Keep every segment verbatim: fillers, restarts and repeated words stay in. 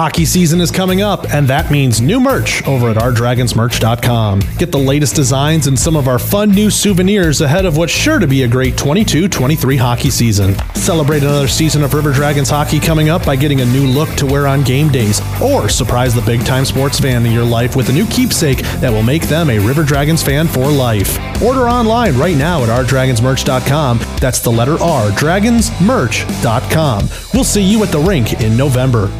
Hockey season is coming up, and that means new merch over at r dragons merch dot com. Get the latest designs and some of our fun new souvenirs ahead of what's sure to be a great twenty-two twenty-three hockey season. Celebrate another season of River Dragons hockey coming up by getting a new look to wear on game days, or surprise the big-time sports fan in your life with a new keepsake that will make them a River Dragons fan for life. Order online right now at r dragons merch dot com. That's the letter R, dragons merch dot com. We'll see you at the rink in November.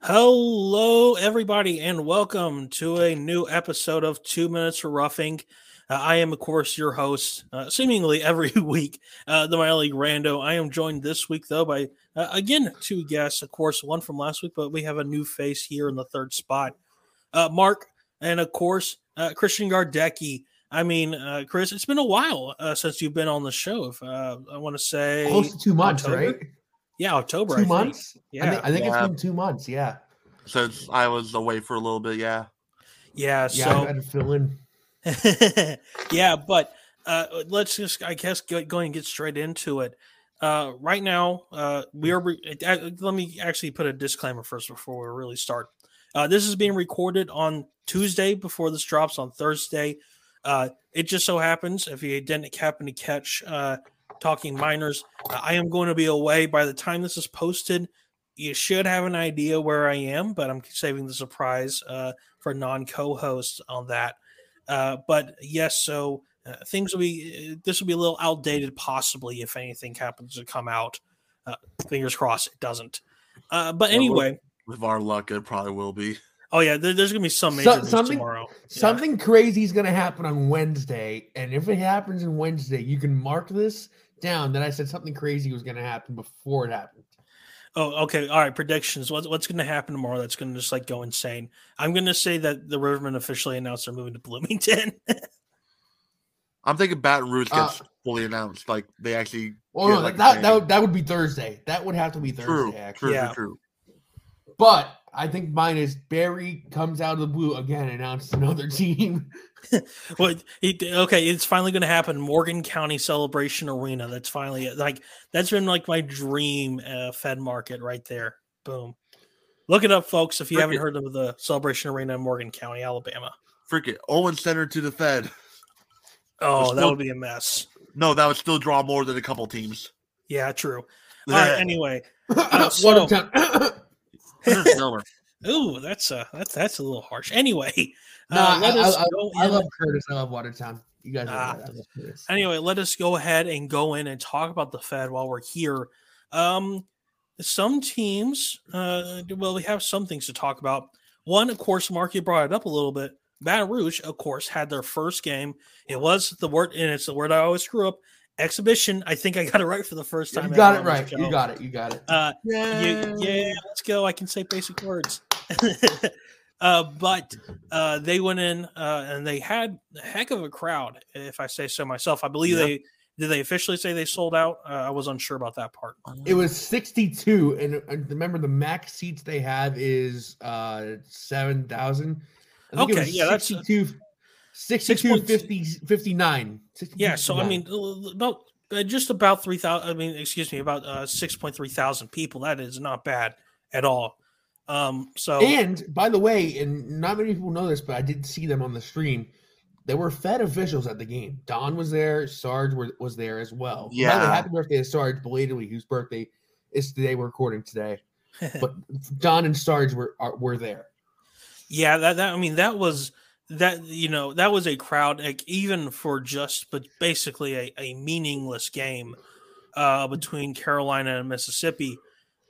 Hello, everybody, and welcome to a new episode of Two Minutes for Roughing. Uh, I am, of course, your host, uh, seemingly every week, uh, the Minor League Rando. I am joined this week, though, by, uh, again, two guests, of course, one from last week, but we have a new face here in the third spot. Uh, Mark, and, of course, uh, Christian Gardecki. I mean, uh, Chris, it's been a while uh, since you've been on the show. If uh, I want to say... Close to two months, October. Right? Yeah, October. Two I months? Think. Yeah, I think, I think yeah. It's been two months. Yeah, since I was away for a little bit. Yeah, yeah. So yeah, I had to fill in. yeah, but uh, let's just, I guess, go, go and get straight into it. Uh, right now, uh, we are. Re- uh, let me actually put a disclaimer first before we really start. Uh, this is being recorded on Tuesday before this drops on Thursday. Uh, it just so happens, if you didn't happen to catch. Uh, Talking Miners. I am going to be away by the time this is posted. You should have an idea where I am, but I'm saving the surprise uh, for non-co-hosts on that. Uh, but yes, so uh, things will be. This will be a little outdated, possibly, if anything happens to come out. Uh, fingers crossed, it doesn't. Uh, but anyway, with our luck, it probably will be. Oh yeah, there, there's gonna be some major so, something tomorrow. Something yeah. crazy is gonna happen on Wednesday, and if it happens on Wednesday, you can mark this down that I said something crazy was going to happen before it happened. Oh, okay. All right. Predictions. What's, what's going to happen tomorrow that's going to just like go insane? I'm going to say that the Rivermen officially announced they're moving to Bloomington. I'm thinking Baton Rouge gets uh, fully announced. Like they actually. Oh, no, like that, that, would, that would be Thursday. That would have to be Thursday. True, actually. True, yeah. true. But I think mine is Barry comes out of the blue again, announced another team. well, it, okay, it's finally going to happen. Morgan County Celebration Arena. That's finally like that's been like my dream uh, Fed market right there. Boom. Look it up, folks, if you Frick haven't it. heard of the Celebration Arena in Morgan County, Alabama. Freaking Owen Center to the Fed. Oh, still, that would be a mess. No, that would still draw more than a couple teams. Yeah, true. Yeah. All right, anyway. uh, so, oh, that's a that's that's a little harsh. Anyway, no, uh, let I, us I, go I, I love Curtis. I love Watertown. You guys. Ah, know I love Curtis. Anyway, let us go ahead and go in and talk about the Fed while we're here. Um, some teams, uh, well, we have some things to talk about. One, of course, Mark, you brought it up a little bit. Baton Rouge, of course, had their first game. It was the word, and it's the word I always screw up. Exhibition. I think I got it right for the first time. You got it right. You got it. You got it. Uh, yeah. Yeah. Let's go. I can say basic words. uh, but uh, they went in uh, and they had a heck of a crowd, if I say so myself. I believe yeah. they did. They officially say they sold out. Uh, I was unsure about that part. It was sixty-two, and remember the max seats they have is uh, seven thousand. Okay. Yeah. That's sixty-two. sixty-two fifty-nine. Yeah, so I mean, about uh, just about three thousand. I mean, excuse me, about uh, six point three thousand people. That is not bad at all. Um, so and by the way, and not many people know this, but I did see them on the stream. There were Fed officials at the game. Don was there. Sarge were, was there as well. Yeah, the happy birthday to Sarge belatedly, whose birthday is today. We're recording today, but Don and Sarge were are, were there. Yeah, that that I mean that was. That, you know, that was a crowd, like, even for just, but basically a, a meaningless game uh, between Carolina and Mississippi.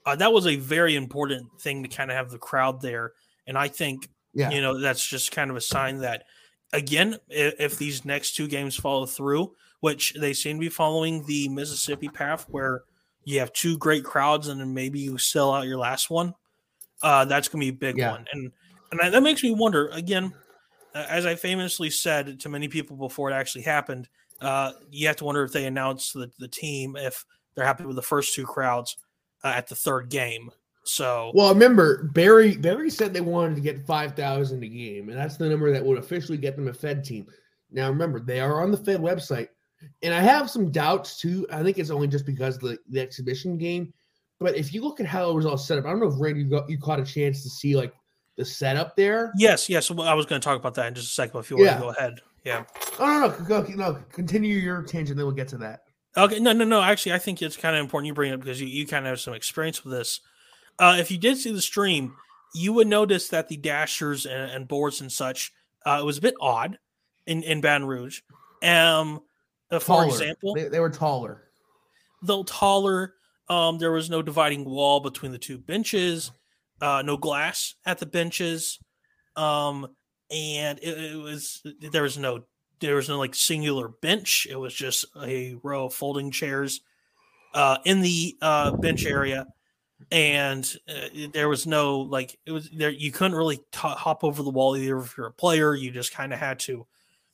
Uh, that was a very important thing to kind of have the crowd there. And I think, yeah. you know, that's just kind of a sign that, again, if, if these next two games follow through, which they seem to be following the Mississippi path where you have two great crowds and then maybe you sell out your last one, uh, that's going to be a big yeah. one. And, and that makes me wonder, again, as I famously said to many people before it actually happened, uh, you have to wonder if they announced the, the team if they're happy with the first two crowds uh, at the third game. So, well, remember Barry. Barry said they wanted to get five thousand a game, and that's the number that would officially get them a Fed team. Now, remember they are on the Fed website, and I have some doubts too. I think it's only just because of the the exhibition game, But if you look at how it was all set up, I don't know if, Randy, you, got, you caught a chance to see, like, the setup there. Yes, yes. I was going to talk about that in just a second, but if you yeah. want to go ahead. Yeah. Oh, no, no, no, no. Continue your tangent, then we'll get to that. Okay, no, no, no. Actually, I think it's kind of important you bring it up because you, you kind of have some experience with this. Uh, if you did see the stream, you would notice that the dashers and, and boards and such, uh, it was a bit odd in, in Baton Rouge. Um, uh, for example, they, they were taller. Though taller, um, there was no dividing wall between the two benches, uh, no glass at the benches, um, and it, it was there was no there was no like singular bench. It was just a row of folding chairs uh, in the uh, bench area. And uh, there was no like it was there. You couldn't really t- hop over the wall either if you're a player. You just kind of had to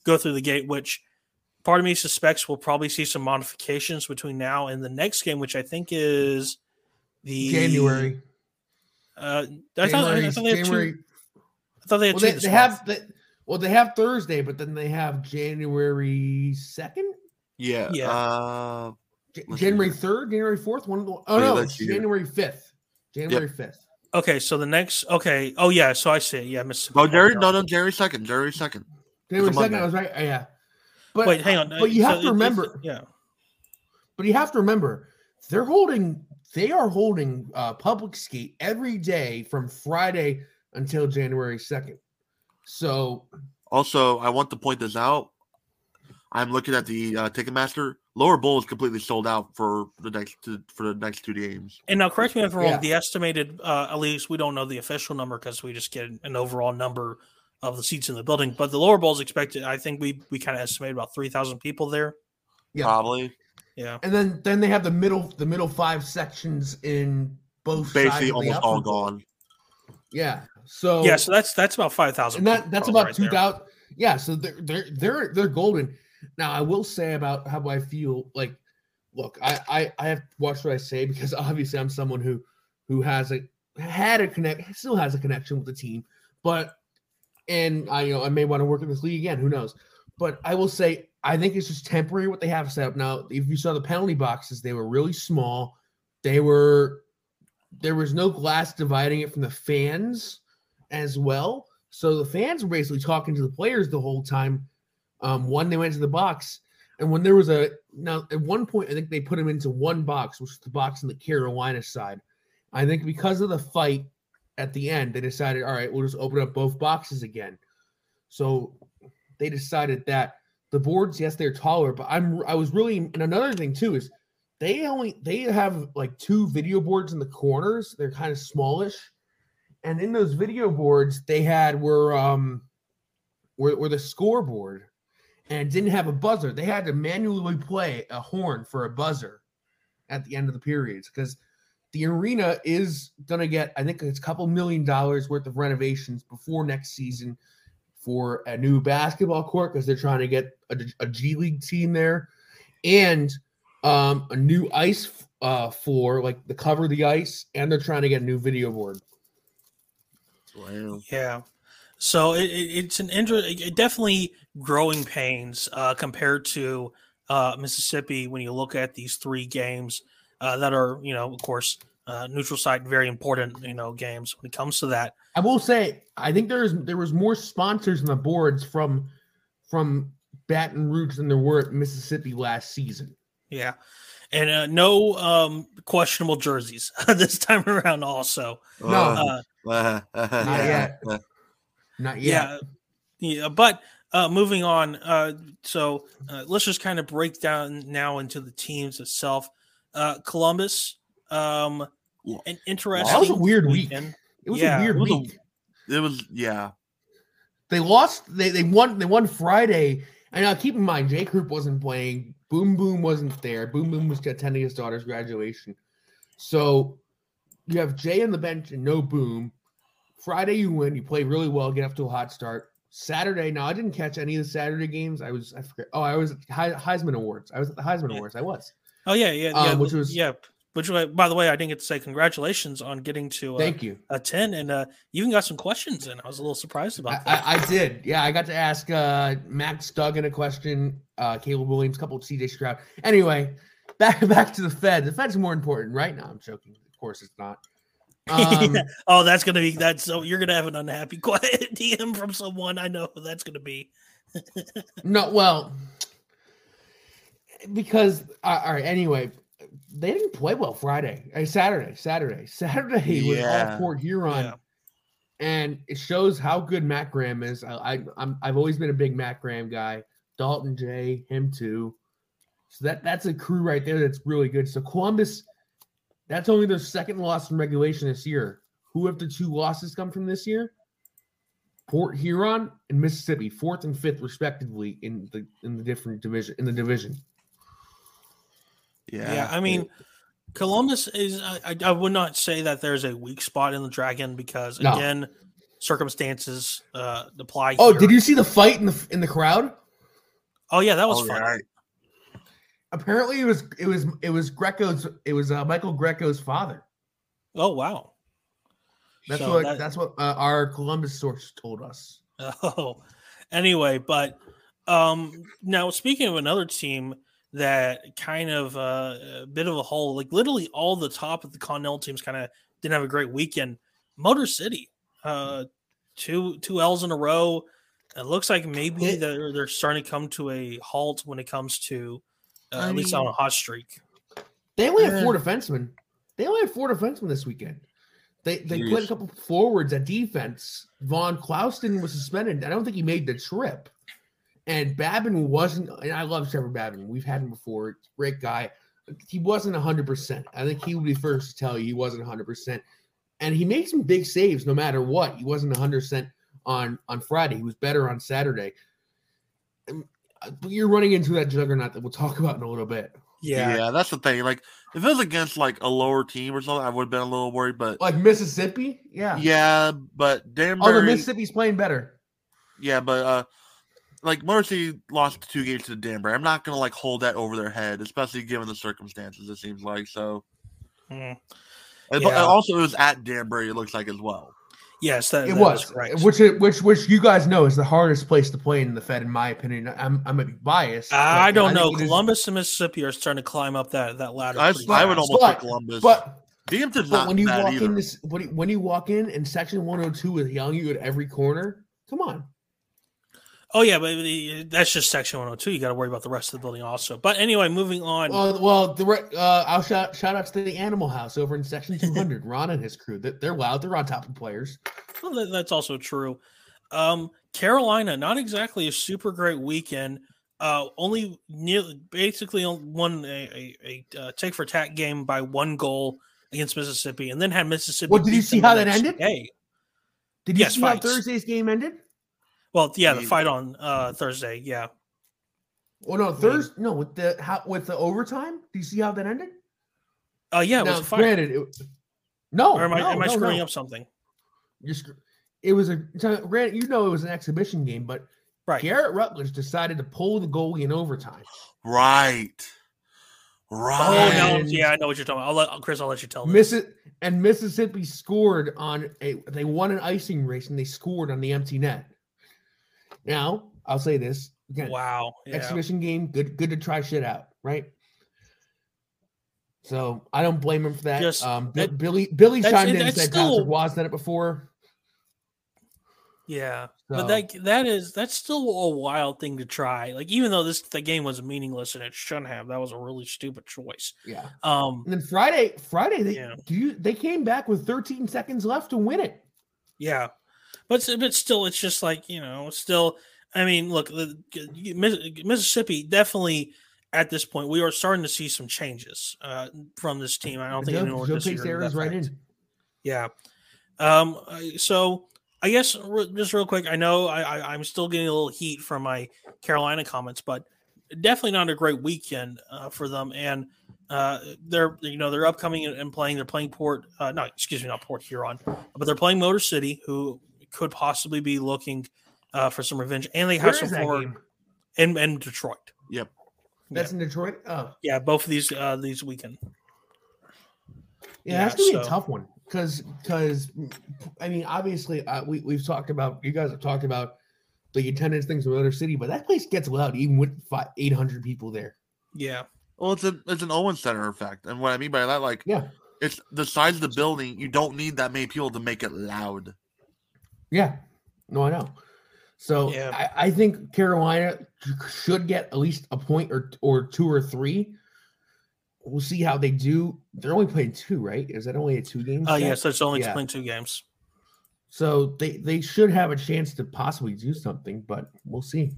go through the gate, which part of me suspects we'll probably see some modifications between now and the next game, which I think is the January. Uh, I thought, I thought they had two. I thought they had well, two. They, they have they, well, they have Thursday, but then they have January second. Yeah. Yeah. Uh... January third, January fourth, one of the oh no, it's January fifth, January fifth. Yep. Okay, so the next okay, oh yeah, so I see, yeah, Mississippi. Oh, Jerry, no, no, January second, January second, January second. I was right, yeah. But wait, hang on, but you have so to remember, yeah. But you have to remember, they're holding, they are holding uh, public skate every day from Friday until January second. So also, I want to point this out. I'm looking at the uh, Ticketmaster. Lower Bowl is completely sold out for the next two, for the next two games. And now, correct me if I'm wrong. Yeah. The estimated, uh, at least we don't know the official number because we just get an overall number of the seats in the building. But the Lower Bowl is expected. I think we we kind of estimate about three thousand people there. Yeah, probably. Yeah. And then then they have the middle the middle five sections in both basically sides of almost the all gone. Yeah. So yeah, so that's that's about five thousand. And that that's about right two thousand. Yeah. So they're they're they're they're golden. Now, I will say about how I feel, like, look, I, I, I have to watch what I say because obviously I'm someone who who has a had a connect, still has a connection with the team, but and I you know I may want to work in this league again, who knows? But I will say I think it's just temporary what they have set up now. If you saw the penalty boxes, they were really small. They were there was no glass dividing it from the fans as well, so the fans were basically talking to the players the whole time. Um, one, they went to the box, and when there was a – now, at one point, I think they put him into one box, which was the box on the Carolina side. I think because of the fight at the end, they decided, all right, we'll just open up both boxes again. So they decided that the boards, yes, they're taller, but I'm I was really – and another thing, too, is they only – they have, like, two video boards in the corners. They're kind of smallish. And in those video boards they had were um were, were the scoreboard. And didn't have a buzzer. They had to manually play a horn for a buzzer at the end of the periods because the arena is going to get, I think it's a couple million dollars worth of renovations before next season for a new basketball court because they're trying to get a, a G League team there and um, a new ice uh, floor, like the cover of the ice, and they're trying to get a new video board. Wow. Yeah. So it, it's an interesting, definitely growing pains uh, compared to uh, Mississippi when you look at these three games uh, that are, you know, of course, uh, neutral site, very important, you know, games when it comes to that. I will say, I think there is there was more sponsors on the boards from from Baton Rouge than there were at Mississippi last season. Yeah, and uh, no um, questionable jerseys this time around. Also, no, uh, uh, not yet. Not yet. Yeah, yeah, but uh, moving on. Uh, so uh, let's just kind of break down now into the teams itself. Uh, Columbus, um, an interesting. Well, that was a weird weekend. week. It was yeah, a weird it was week. A, it was yeah. They lost. They they won. They won Friday. And now keep in mind, J Group wasn't playing. Boom Boom wasn't there. Boom Boom was attending his daughter's graduation. So you have Jay on the bench and no Boom. Friday, you win. You play really well. Get up to a hot start. Saturday, no, I didn't catch any of the Saturday games. I was, I forget. Oh, I was at Heisman Awards. I was at the Heisman yeah. Awards. I was. Oh yeah, yeah, um, yeah. Which was yeah. Which, by the way, I didn't get to say congratulations on getting to uh, thank you a ten, and uh, you even got some questions in. I was a little surprised about that. I, I, I did. Yeah, I got to ask uh, Max Duggan a question, uh, Caleb Williams, a couple of C J Stroud. Anyway, back back to the Fed. The Fed's more important right now. I'm joking. course it's not. Um, yeah. Oh, that's gonna be that's so you're gonna have an unhappy quiet D M from someone. I know who that's gonna be. No, well, because uh, all right. Anyway, they didn't play well Friday, uh, Saturday, Saturday, Saturday yeah. with all Port Huron, yeah. and it shows how good Matt Graham is. I, I, I'm I've always been a big Matt Graham guy. Dalton J, him too. So that that's a crew right there that's really good. So Columbus. That's only their second loss in regulation this year. Who have the two losses come from this year? Port Huron and Mississippi, fourth and fifth, respectively, in the in the different division in the division. Yeah, yeah. I mean, Columbus is. I, I would not say that there's a weak spot in the Dragon because no. again, circumstances uh, apply. Oh, here. Did you see the fight in the in the crowd? Oh yeah, that was oh, fun. Yeah. Apparently it was it was it was Greco's it was uh, Michael Greco's father. Oh wow, that's so what that, that's what uh, our Columbus source told us. Oh, anyway, but um, now speaking of another team that kind of uh, a bit of a hole, like literally all the top of the Continental teams kind of didn't have a great weekend. Motor City, uh, two two L's in a row. It looks like maybe they're they're starting to come to a halt when it comes to. Uh, at I mean, least on a hot streak. They only had four defensemen. They only had four defensemen this weekend. They they Jeez. played a couple forwards at defense. Von Clouston was suspended. I don't think he made the trip. And Babin wasn't – and I love Trevor Babin. We've had him before. Great guy. He wasn't one hundred percent. I think he would be first to tell you he wasn't one hundred percent. And he made some big saves no matter what. He wasn't one hundred percent on, on Friday. He was better on Saturday. And, you're running into that juggernaut that we'll talk about in a little bit. Yeah, yeah, that's the thing. Like, if it was against like a lower team or something, I would have been a little worried. But like Mississippi, yeah, yeah, but Danbury, oh, the Mississippi's playing better. Yeah, but uh, like Mercy lost two games to Danbury. I'm not gonna like hold that over their head, especially given the circumstances. It seems like so. Mm. And, yeah. But also, it was at Danbury. It looks like as well. Yes, that, it that was, was right. Which, which, which you guys know is the hardest place to play in the Fed, in my opinion. I'm, I'm a bit biased. I don't I know. Columbus is... and Mississippi are starting to climb up that that ladder. I, I would almost but, pick Columbus, but, but not when you walk either. in this, when you, when you walk in and section one oh two with Young, you at every corner. Come on. Oh yeah, but that's just section one oh two. You got to worry about the rest of the building also. But anyway, moving on. Well, well, the uh, I'll shout shout outs to the Animal House over in section two hundred. Ron and his crew. They're loud. They're on top of players. Well, that's also true. Um, Carolina, not exactly a super great weekend. Uh, only nearly, basically won a, a, a take for tack game by one goal against Mississippi, and then had Mississippi. Well, did you see how that ended? Day. Did you yes, see fights. how Thursday's game ended? Well, yeah, the fight on uh, Thursday, yeah. Well, no, Thursday, no, with the how, with the overtime. Do you see how that ended? Uh, yeah, it now, was a fight. Granted, it, no, or am I, no, am I no, screwing no. up something? You're screw- it was a granted, you know, it was an exhibition game, but right. Garrett Rutledge decided to pull the goalie in overtime. Right, right. Oh no, yeah, I know what you're talking about. I'll let Chris. I'll let you tell Miss it. And Mississippi scored on a. They won an icing race and they scored on the empty net. Now, I'll say this. Again, wow. Yeah. Exhibition game, good good to try shit out, right? So, I don't blame him for that. Just, um, that Billy Billy chimed in and said Patrick Waz done it before. Yeah. So. But that that is that's still a wild thing to try. Like, even though this the game was meaningless and it shouldn't have, that was a really stupid choice. Yeah. Um, and then Friday, Friday they yeah. do you, they came back with thirteen seconds left to win it. Yeah. But, but still, it's just like, you know, still, I mean, look, the, Mississippi definitely at this point, we are starting to see some changes uh, from this team. I don't think anyone will disagree. Right in. Yeah. Um, so I guess re- just real quick, I know I, I, I'm still getting a little heat from my Carolina comments, but definitely not a great weekend uh, for them. And uh, they're, you know, they're upcoming and playing, they're playing Port, uh, no, excuse me, not Port Huron, but they're playing Motor City, who, could possibly be looking uh, for some revenge, and they have some forward in in Detroit. Yep, that's yeah. in Detroit. Oh, yeah, both of these uh, these weekend. Yeah, yeah that's gonna so. be a tough one because because I mean, obviously, uh, we we've talked about you guys have talked about the attendance things in Motor City, but that place gets loud even with eight hundred people there. Yeah, well, it's a it's an Owen Center effect, and what I mean by that, like, yeah. it's the size of the building. You don't need that many people to make it loud. Yeah. No, I know. So yeah. I, I think Carolina should get at least a point or or two or three. We'll see how they do. They're only playing two, right? Is that only a two-game? Oh, uh, yes, it's only yeah. playing two games. So they, they should have a chance to possibly do something, but we'll see.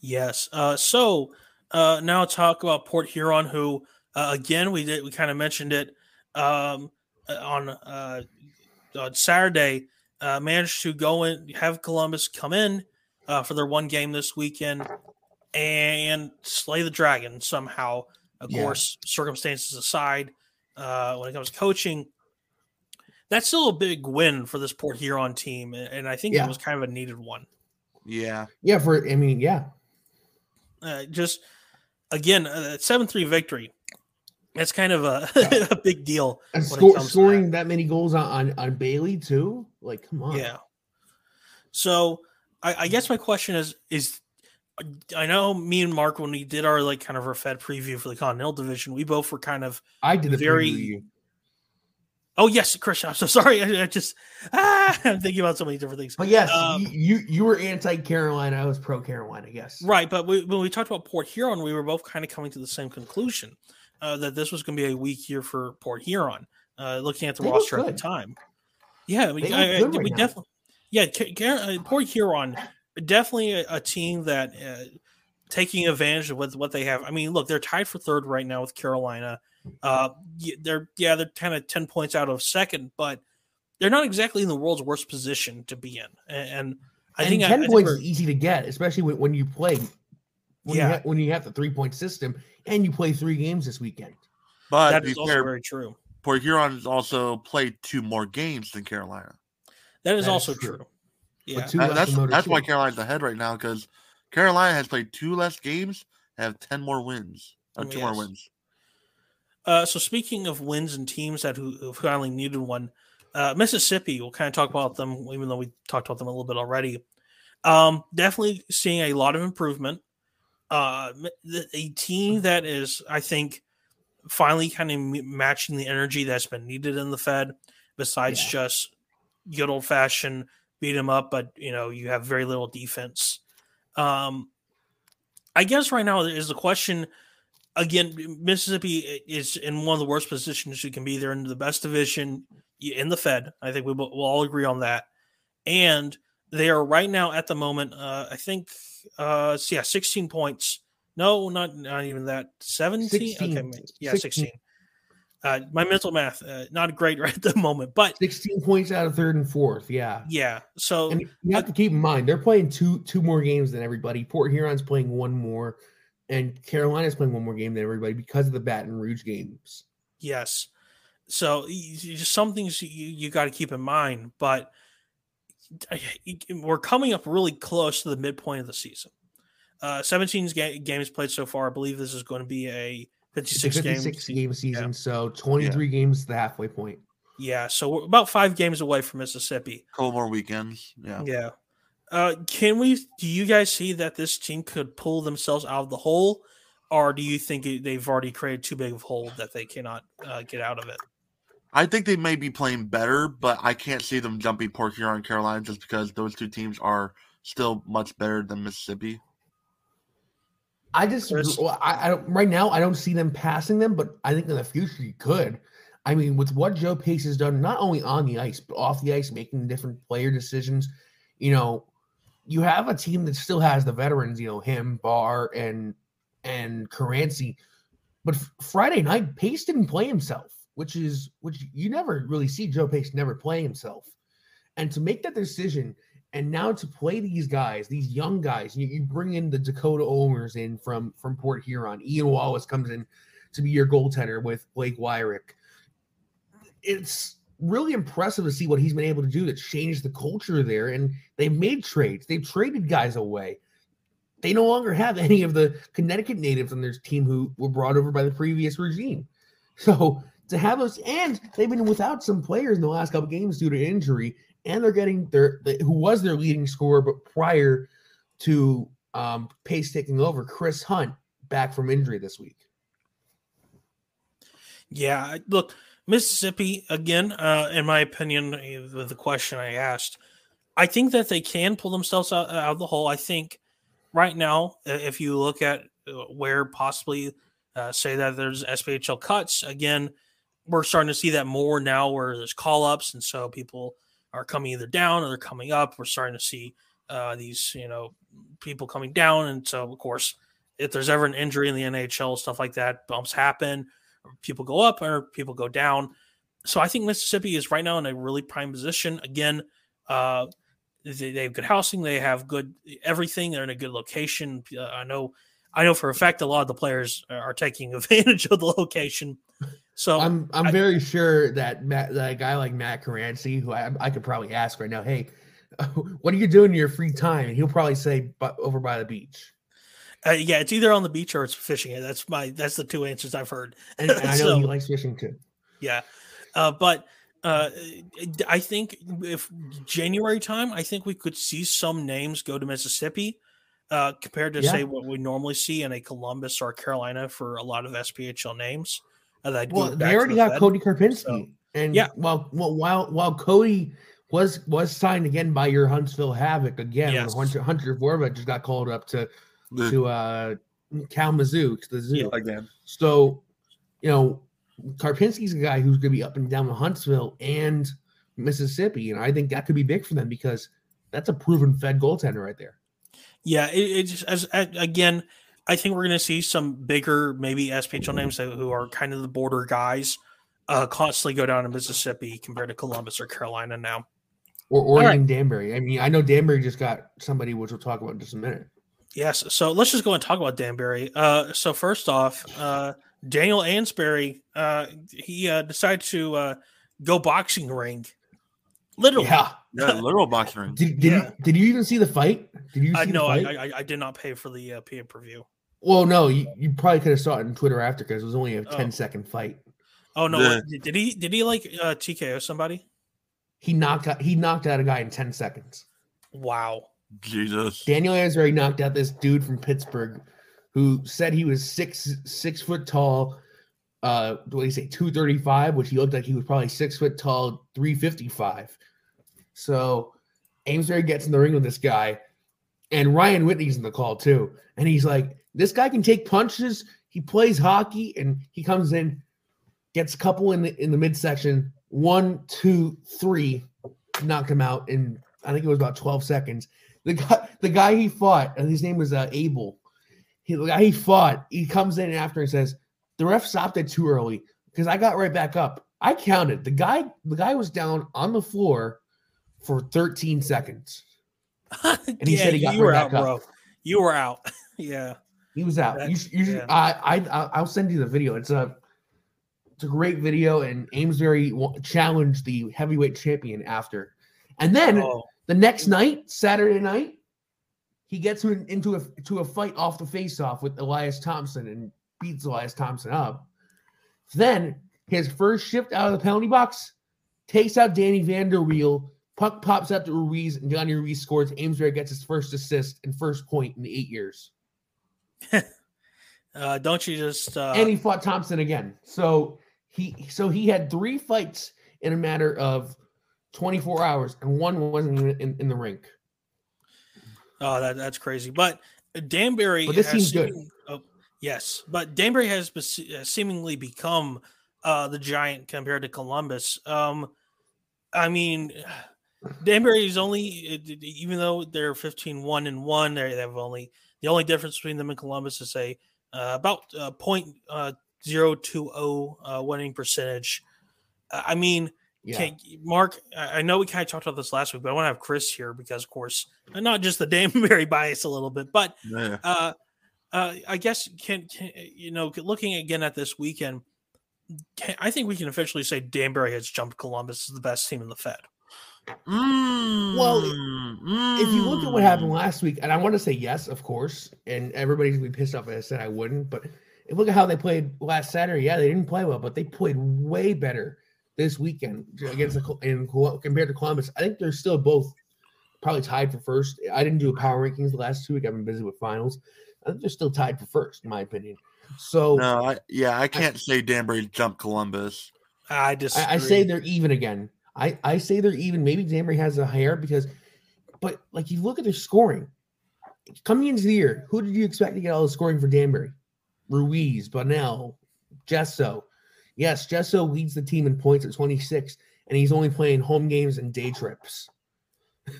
Yes. Uh, so uh, now talk about Port Huron, who uh, again we did we kind of mentioned it um, on uh, on Saturday. Uh, managed to go in, have Columbus come in uh, for their one game this weekend and slay the Dragon somehow. Of yeah. course, circumstances aside, uh, when it comes to coaching, that's still a big win for this Port Huron team, and I think yeah. it was kind of a needed one. Yeah. Yeah, for I mean, yeah. Uh, just, again, a seven three victory. That's kind of a, yeah. a big deal. And when sco- it comes scoring to that. that many goals on, on, on Bailey, too? Like, come on. Yeah. So I, I guess my question is, is I know me and Mark, when we did our like kind of our Fed preview for the Continental Division, we both were kind of I did a very preview. Oh yes, Christian. I'm so sorry. I, I just ah, I'm thinking about so many different things. But yes, um, you you were anti Carolina. I was pro Carolina. Yes, right. But we, when we talked about Port Huron, we were both kind of coming to the same conclusion uh, that this was going to be a weak year for Port Huron. Uh, looking at the they roster at the time, yeah, I mean, I, I, right we now. definitely, yeah, K- K- Port Huron. Definitely a, a team that uh, taking advantage of what, what they have. I mean, look, they're tied for third right now with Carolina. Uh, they're yeah, they're kind of ten points out of second, but they're not exactly in the world's worst position to be in. And, and I and think ten I, I points think is easy to get, especially when, when you play when yeah. you have, when you have the three point system and you play three games this weekend. But that is also fair, very true. Port Huron's also played two more games than Carolina. That is that also is true. true. Yeah, that, that's that's why Carolina's ahead right now, because Carolina has played two less games and have ten more wins. Uh, two yes. more wins. Uh, so speaking of wins and teams that who, who finally needed one, uh, Mississippi. We'll kind of talk about them, even though we talked about them a little bit already. Um, definitely seeing a lot of improvement. Uh, a team that is, I think, finally kind of matching the energy that's been needed in the Fed. Besides yeah. just good old fashioned. Beat him up, but you know you have very little defense. Um, I guess right now is the question. Again, Mississippi is in one of the worst positions you can be. They're in the best division in the Fed. I think we will we'll all agree on that. And they are right now at the moment. Uh, I think, uh, yeah, sixteen points. No, not not even that. Seventeen. sixteen. Okay, yeah, sixteen. sixteen. Uh, my mental math, uh, not great right at the moment, but sixteen points out of third and fourth. Yeah. Yeah. So and you have uh, to keep in mind, they're playing two, two more games than everybody. Port Huron's playing one more and Carolina's playing one more game than everybody because of the Baton Rouge games. Yes. So you, just some things you, you got to keep in mind, but we're coming up really close to the midpoint of the season. Uh, seventeen ga- games played so far. I believe this is going to be a, fifty-six, fifty-six game, game season, yeah. so twenty-three yeah. games to the halfway point. Yeah, so we're about five games away from Mississippi. A couple more weekends, yeah. Yeah. Uh, can we – do you guys see that this team could pull themselves out of the hole, or do you think they've already created too big of a hole that they cannot uh, get out of it? I think they may be playing better, but I can't see them jumping Port Huron and Carolina just because those two teams are still much better than Mississippi. I just, I, I don't, right now, I don't see them passing them, but I think in the future you could. I mean, with what Joe Pace has done, not only on the ice, but off the ice, making different player decisions, you know, you have a team that still has the veterans, you know, him, Barr, and and Caranci. But Friday night, Pace didn't play himself, which is, which you never really see Joe Pace never play himself. And to make that decision, and now to play these guys, these young guys, you, you bring in the Dakota Olmers in from, from Port Huron. Ian Wallace comes in to be your goaltender with Blake Wyrick. It's really impressive to see what he's been able to do to change the culture there. And they've made trades. They've traded guys away. They no longer have any of the Connecticut natives on their team who were brought over by the previous regime. So to have those, and they've been without some players in the last couple games due to injury. And they're getting their the, who was their leading scorer, but prior to um, Pace taking over, Chris Hunt back from injury this week. Yeah, look, Mississippi, again, uh, in my opinion, the question I asked, I think that they can pull themselves out, out of the hole. I think right now, if you look at where possibly uh, say that there's S P H L cuts, again, we're starting to see that more now where there's call-ups, and so people are coming either down or they're coming up. We're starting to see uh, these, you know, people coming down, and so, of course, if there's ever an injury in the N H L, stuff like that, bumps happen. People go up or people go down. So I think Mississippi is right now in a really prime position. Again, uh, they, they have good housing. They have good everything. They're in a good location. Uh, I know I know for a fact a lot of the players are taking advantage of the location. So I'm I'm I, very sure that, Matt, that a guy like Matt Caranci, who I, I could probably ask right now, hey, what are you doing in your free time? And he'll probably say over by the beach. Uh, yeah, it's either on the beach or it's fishing. That's my that's the two answers I've heard. And, and I know so, he likes fishing too. Yeah, uh, but uh, I think if January time, I think we could see some names go to Mississippi uh, compared to yeah. say what we normally see in a Columbus or Carolina for a lot of S P H L names. Uh, that well, they already got Fed. Cody Karpinski, so, and yeah, while while while Cody was was signed again by your Huntsville Havoc again, yes. Hunter Hunter Vorva just got called up to. to uh, Kalamazoo, to the zoo. Yeah, like that. So, you know, Karpinski's a guy who's going to be up and down with Huntsville and Mississippi, and I think that could be big for them because that's a proven Fed goaltender right there. Yeah, it, it just, as, as again, I think we're going to see some bigger, maybe S P H L names that, who are kind of the border guys uh, constantly go down to Mississippi compared to Columbus or Carolina now. Or, or even right. Danbury. I mean, I know Danbury just got somebody, which we'll talk about in just a minute. Yes, so let's just go and talk about Danbury. Uh, so first off, uh, Daniel Ansbury, uh, he uh, decided to uh, go boxing ring. Literally. Yeah, yeah literal boxing ring. Did, did, yeah. you, did you even see the fight? Did you see uh, no, the fight? I, I, I did not pay for the uh, pay-per-view. Well, no, you, you probably could have saw it on Twitter after because it was only a oh. ten-second fight. Oh, no. Yeah. What, did he, did he like, uh, T K O somebody? He knocked out, he knocked out a guy in ten seconds. Wow. Jesus. Daniel Ansbury knocked out this dude from Pittsburgh who said he was six six foot tall, uh what do you say, two thirty-five, which he looked like he was probably six foot tall, three fifty-five. So Ansbury gets in the ring with this guy, and Ryan Whitney's in the call too. And he's like, this guy can take punches, he plays hockey, and he comes in, gets a couple in the in the midsection, one, two, three, knocked him out in I think it was about twelve seconds. The guy, the guy he fought, and his name was uh, Abel. He, the guy he fought, he comes in after and says, "The ref stopped it too early because I got right back up. I counted. The guy, the guy was down on the floor for thirteen seconds." And he yeah, said he got you right were back out, up. Bro. You were out. Yeah, he was out. You, you yeah. should, I, I, I'll send you the video. It's a, it's a great video. And Amesbury challenged the heavyweight champion after, and then. Oh. The next night, Saturday night, he gets into a to a fight off the face-off with Elias Thompson and beats Elias Thompson up. Then his first shift out of the penalty box takes out Danny Vanderweel. Puck pops up to Ruiz, and Johnny Ruiz scores. Amesbury gets his first assist and first point in eight years. uh, don't you just? Uh... And he fought Thompson again. So he so he had three fights in a matter of twenty-four hours, and one wasn't even in, in the rink. Oh, that, that's crazy. But Danbury but this has seems good. Oh, yes, but Danbury has be- seemingly become uh, the giant compared to Columbus. Um, I mean, Danbury is only, even though they're fifteen one and one, they have only the only difference between them and Columbus is a uh, about uh, point oh two oh uh, winning percentage. I mean. Yeah. Can, Mark, I know we kind of talked about this last week, but I want to have Chris here because, of course, not just the Danbury bias a little bit, but yeah. uh, uh, I guess can, can you know looking again at this weekend, can, I think we can officially say Danbury has jumped Columbus as the best team in the Fed. Mm. Well, mm. if you look at what happened last week, and I want to say yes, of course, and everybody's gonna be pissed off if I said I wouldn't, but if look at how they played last Saturday. Yeah, they didn't play well, but they played way better this weekend against the, in, compared to Columbus. I think they're still both probably tied for first. I didn't do a power rankings the last two weeks. I've been busy with finals. I think they're still tied for first, in my opinion. So, no, I, yeah, I can't I, say Danbury jumped Columbus. I disagree. I, I say they're even again. I, I say they're even. Maybe Danbury has a hair because, but like you look at their scoring coming into the year. Who did you expect to get all the scoring for Danbury? Ruiz, Bunnell, Jesso. Yes, Jesso leads the team in points at twenty-six, and he's only playing home games and day trips.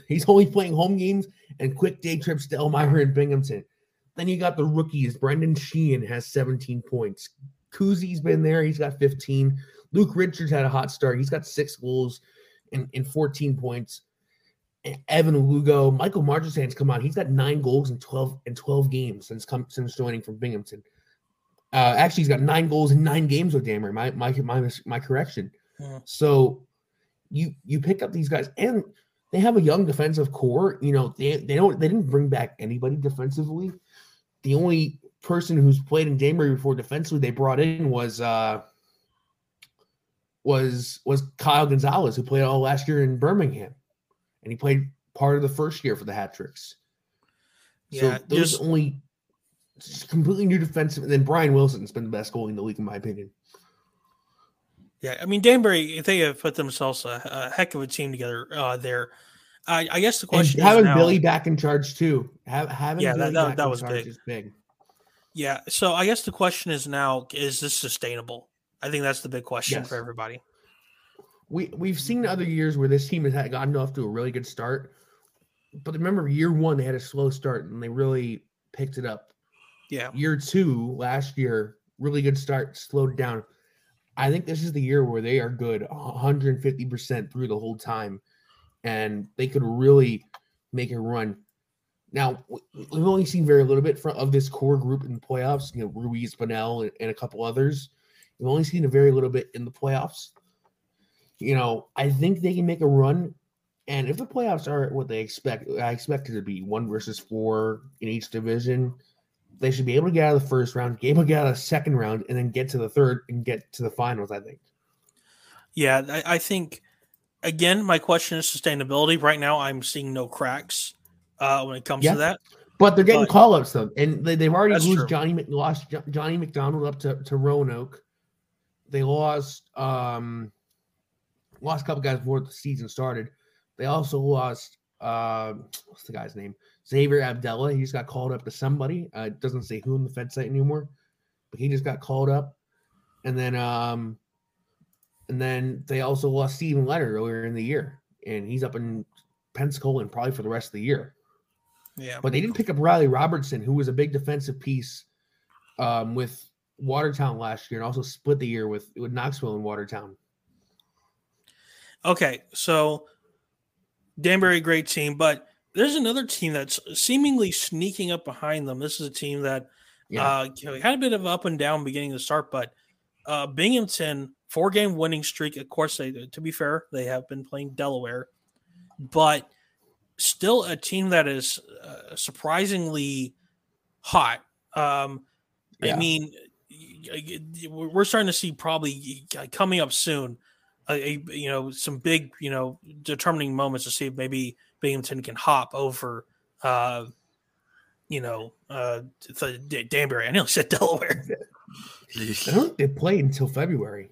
He's only playing home games and quick day trips to Elmira and Binghamton. Then you got the rookies. Brendan Sheehan has seventeen points. Kuzi's been there. He's got fifteen. Luke Richards had a hot start. He's got six goals and, and fourteen points. And Evan Lugo. Michael Marchessaint's come on. He's got nine goals in twelve in twelve games since come, since joining from Binghamton. Uh, actually, he's got nine goals in nine games with Danbury. My my my my correction. Yeah. So you you pick up these guys, and they have a young defensive core. You know they they don't they didn't bring back anybody defensively. The only person who's played in Danbury before defensively they brought in was uh, was was Kyle Gonzalez, who played all last year in Birmingham, and he played part of the first year for the Hat-Tricks. Yeah, so those just, only completely new defensive. And then Brian Wilson's been the best goalie in the league, in my opinion. Yeah, I mean Danbury, they have put themselves a, a heck of a team together uh, there. I, I guess the question and having is having Billy back in charge too. Have, having yeah, Billy that, back that in was charge big. Is big. Yeah, so I guess the question is now: is this sustainable? I think that's the big question yes. for everybody. We we've seen other years where this team has had gotten off to a really good start, but remember, year one they had a slow start and they really picked it up. Yeah, year two last year, really good start, slowed down. I think this is the year where they are good, one hundred fifty percent through the whole time. And they could really make a run. Now, we've only seen very little bit from, of this core group in the playoffs. You know, Ruiz, Bunnell, and, and a couple others. We've only seen a very little bit in the playoffs. You know, I think they can make a run. And if the playoffs are what they expect, I expect it to be one versus four in each division, they should be able to get out of the first round, be able to get out of the second round, and then get to the third and get to the finals, I think. Yeah, I, I think... Again, my question is sustainability. Right now, I'm seeing no cracks uh, when it comes yeah. to that. But they're getting but, call-ups, though. And they, they've already lost Johnny, lost Johnny McDonald up to, to Roanoke. They lost um, lost a couple guys before the season started. They also lost, uh, what's the guy's name? Xavier Abdella. He just got called up to somebody. Uh, it doesn't say who in the Fed site anymore. But he just got called up. And then... Um, And then they also lost Steven Leonard earlier in the year, and he's up in Pensacola and probably for the rest of the year. Yeah, but they didn't pick up Riley Robertson, who was a big defensive piece um, with Watertown last year, and also split the year with with Knoxville and Watertown. Okay, so Danbury, great team, but there's another team that's seemingly sneaking up behind them. This is a team that yeah. uh, had a bit of up and down beginning to start, but uh, Binghamton. Four-game winning streak. Of course, they to be fair, they have been playing Delaware, but still a team that is uh, surprisingly hot. Um, yeah. I mean, we're starting to see probably coming up soon, a, a, you know, some big, you know, determining moments to see if maybe Binghamton can hop over, uh, you know, uh, the Danbury. I nearly said Delaware. I don't think they play until February.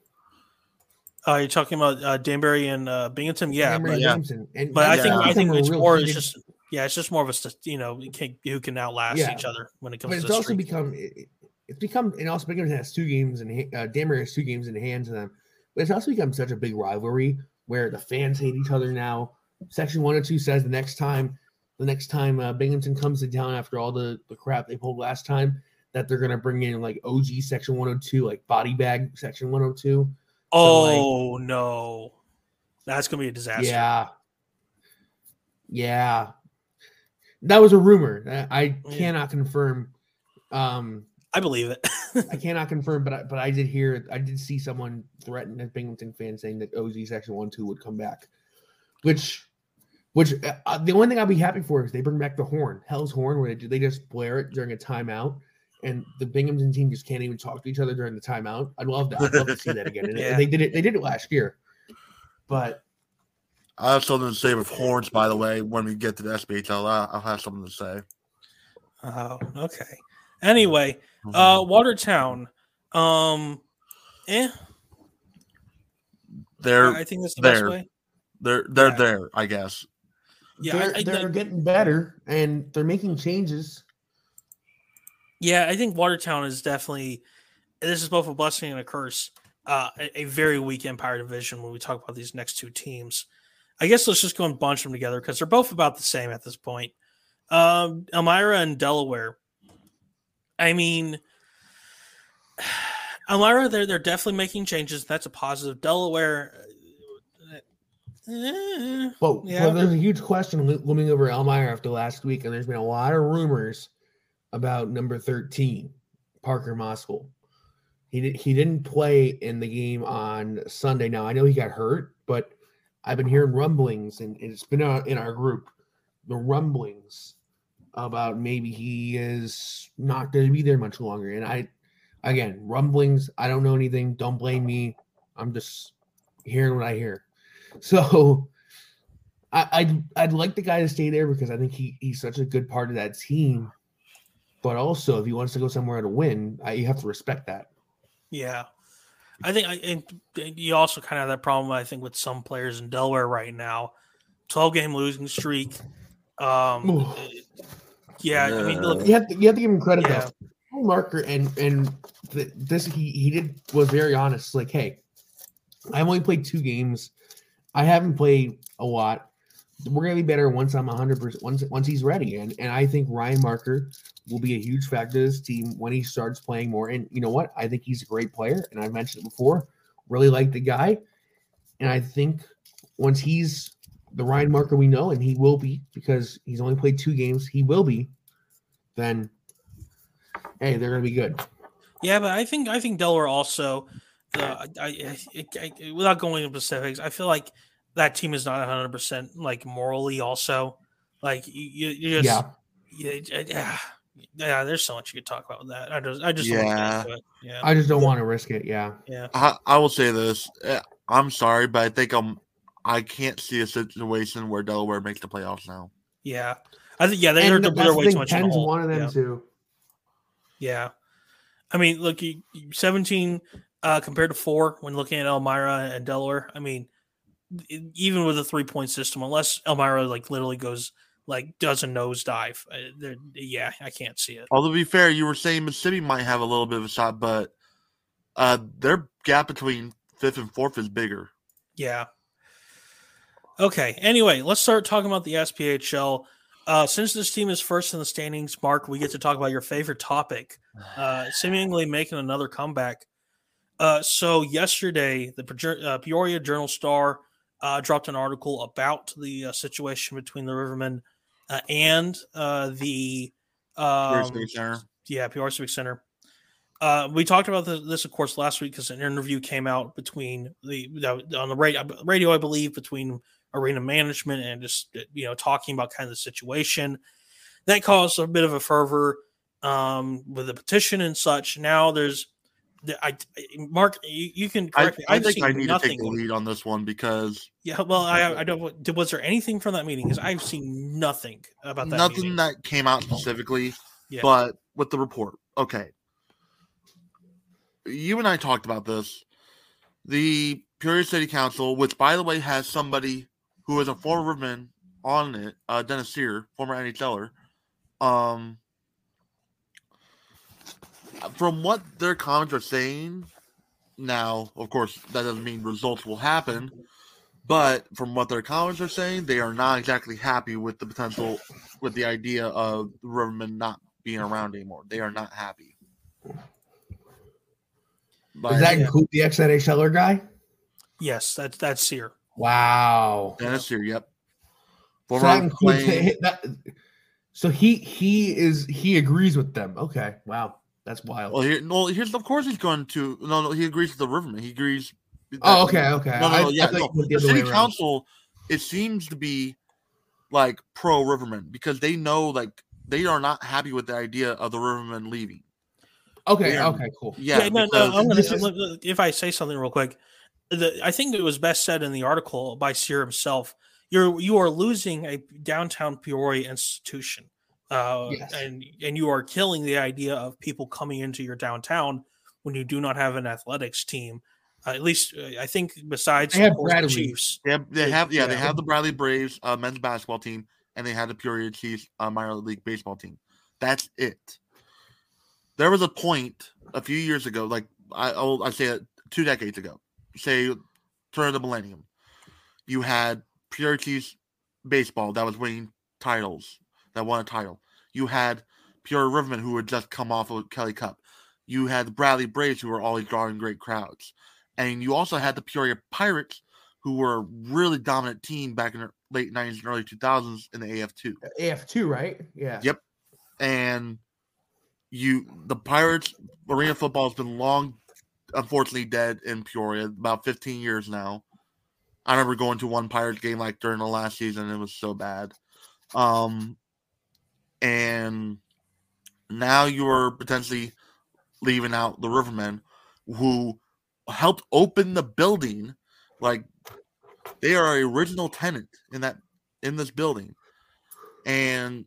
Uh, you're talking about uh, Danbury and uh, Binghamton, yeah. Danbury but, yeah. Binghamton. And, but yeah. I think I think it's more it's just yeah, it's just more of a you know can, who can outlast yeah. each other when it comes. But it's to also streak. become it, it's become and also Binghamton has two games and uh, Danbury has two games in hand to them. But it's also become such a big rivalry where the fans hate each other now. Section one or two says the next time the next time uh, Binghamton comes to town after all the, the crap they pulled last time that they're gonna bring in like O G Section one oh two, like body bag Section one oh two. Oh, so like, no. That's going to be a disaster. Yeah. Yeah. That was a rumor. I cannot yeah. confirm. Um, I believe it. I cannot confirm, but I, but I did hear, I did see someone threaten a Binghamton fan saying that O Z Section one two would come back, which, which uh, the only thing I'd be happy for is they bring back the horn, Hell's Horn, where they, they just blare it during a timeout. And the Binghamton team just can't even talk to each other during the timeout. I'd love that. I'd love to see that again. And yeah. They did it. They did it last year. But I have something to say with horns, by the way. When we get to the S B H L, I'll, I'll have something to say. Oh, okay. Anyway, uh, Watertown. Um, eh. They're I think that's the best way. They're they're yeah. there, I guess. Yeah, they're, I, I, they're I, getting better and they're making changes. Yeah, I think Watertown is definitely this is both a blessing and a curse. Uh, a, a very weak Empire Division when we talk about these next two teams. I guess let's just go and bunch them together because they're both about the same at this point. Um, Elmira and Delaware. I mean, Elmira, they're, they're definitely making changes. That's a positive. Delaware. Eh, well, yeah. well, there's a huge question looming over Elmira after last week, and there's been a lot of rumors about number thirteen, Parker Moskal. He, did, he didn't play in the game on Sunday. Now, I know he got hurt, but I've been hearing rumblings, and it's been in our group, the rumblings about maybe he is not going to be there much longer. And I, again, rumblings, I don't know anything. Don't blame me. I'm just hearing what I hear. So I, I'd, I'd like the guy to stay there because I think he, he's such a good part of that team. But also, if he wants to go somewhere to win, I, you have to respect that. Yeah. I think I, and you also kind of have that problem, I think, with some players in Delaware right now. twelve-game losing streak. Um, yeah, I mean, look, you have to you have to give him credit yeah. though. Marker and and the, this he he did was very honest. Like, hey, I've only played two games. I haven't played a lot. We're gonna be better once I'm one hundred percent. Once once he's ready, and and I think Ryan Marker will be a huge factor to this team when he starts playing more. And you know what? I think he's a great player. And I've mentioned it before. Really like the guy. And I think once he's the Ryan Marker we know, and he will be because he's only played two games, he will be, then, hey, they're going to be good. Yeah, but I think I think Delaware also, uh, I, I, I, without going into specifics, I feel like that team is not one hundred percent, like, morally also. Like, you, you just – yeah. yeah. Yeah, there's so much you could talk about with that. I just, I just, yeah. Don't yeah. I just don't want to risk it. Yeah, yeah. I, I will say this. I'm sorry, but I think I'm. I can't see a situation where Delaware makes the playoffs now. Yeah, I think. Yeah, they're they're the way too much. Penn's one of them yeah. too. Yeah, I mean, look, you, seventeen uh, compared to four when looking at Elmira and Delaware. I mean, even with a three point system, unless Elmira like literally goes. Like, does a nosedive. Uh, yeah, I can't see it. Although, to be fair, you were saying Mississippi might have a little bit of a shot, but uh, their gap between fifth and fourth is bigger. Yeah. Okay. Anyway, let's start talking about the S P H L. Uh, since this team is first in the standings, Mark, we get to talk about your favorite topic, uh, seemingly making another comeback. Uh, so, yesterday, the Pe- uh, Peoria Journal-Star uh, dropped an article about the uh, situation between the Rivermen Uh, and uh, the um, yeah, P R Civic Center. Uh, we talked about this, this, of course, last week because an interview came out between the on the radio, radio, I believe, between arena management and just you know talking about kind of the situation. That caused a bit of a fervor um, with the petition and such. Now there's, I Mark, you, you can correct me. I, I think I need nothing. to take the lead on this one because yeah. Well, I I don't. Was there anything from that meeting? Because I've seen nothing about that. Nothing meeting. that came out specifically, yeah. But with the report, okay. You and I talked about this. The Peoria City Council, which by the way has somebody who is a former man on it, uh, Dennis Sear, former N H L er, um. From what their comments are saying, now, of course, that doesn't mean results will happen, but from what their comments are saying, they are not exactly happy with the potential, with the idea of the Rivermen not being around anymore. They are not happy. But, Does that include yeah. the ex-N H L er guy? Yes, that's that's Sear. Wow. That's Sear, yep. Former so, that playing, that, so he he is he agrees with them. Okay, wow. That's wild. Well, here, no, here's of course he's going to. No, no, he agrees with the Rivermen. He agrees. Oh, okay, okay. No, no, no I, yeah. I no. The, the city council, it seems to be like pro Rivermen because they know like they are not happy with the idea of the Rivermen leaving. Okay, and, okay, cool. Yeah, yeah no, no, I'm gonna, is... if I say something real quick, the, I think it was best said in the article by Sear himself. You're you are losing a downtown Peoria institution. Uh, yes. and, and you are killing the idea of people coming into your downtown when you do not have an athletics team Uh, at least uh, I think besides they have the Chiefs, they have, they have yeah, yeah, they have the Bradley Braves uh, men's basketball team, and they had the Peoria Chiefs uh, minor league baseball team. That's it. There was a point a few years ago, like I I say it, two decades ago, say turn of the millennium, you had Peoria Chiefs baseball that was winning titles, that won a title. You had Peoria Rivermen who had just come off of Kelly Cup. You had the Bradley Braves who were always drawing great crowds. And you also had the Peoria Pirates, who were a really dominant team back in the late nineties and early two thousands in the A F two. A F two, right? Yeah. Yep. And you, the Pirates, arena football has been long, unfortunately, dead in Peoria, about fifteen years now. I remember going to one Pirates game like during the last season. It was so bad. Um, and now you're potentially leaving out the Rivermen, who helped open the building. Like, they are an original tenant in that in this building. And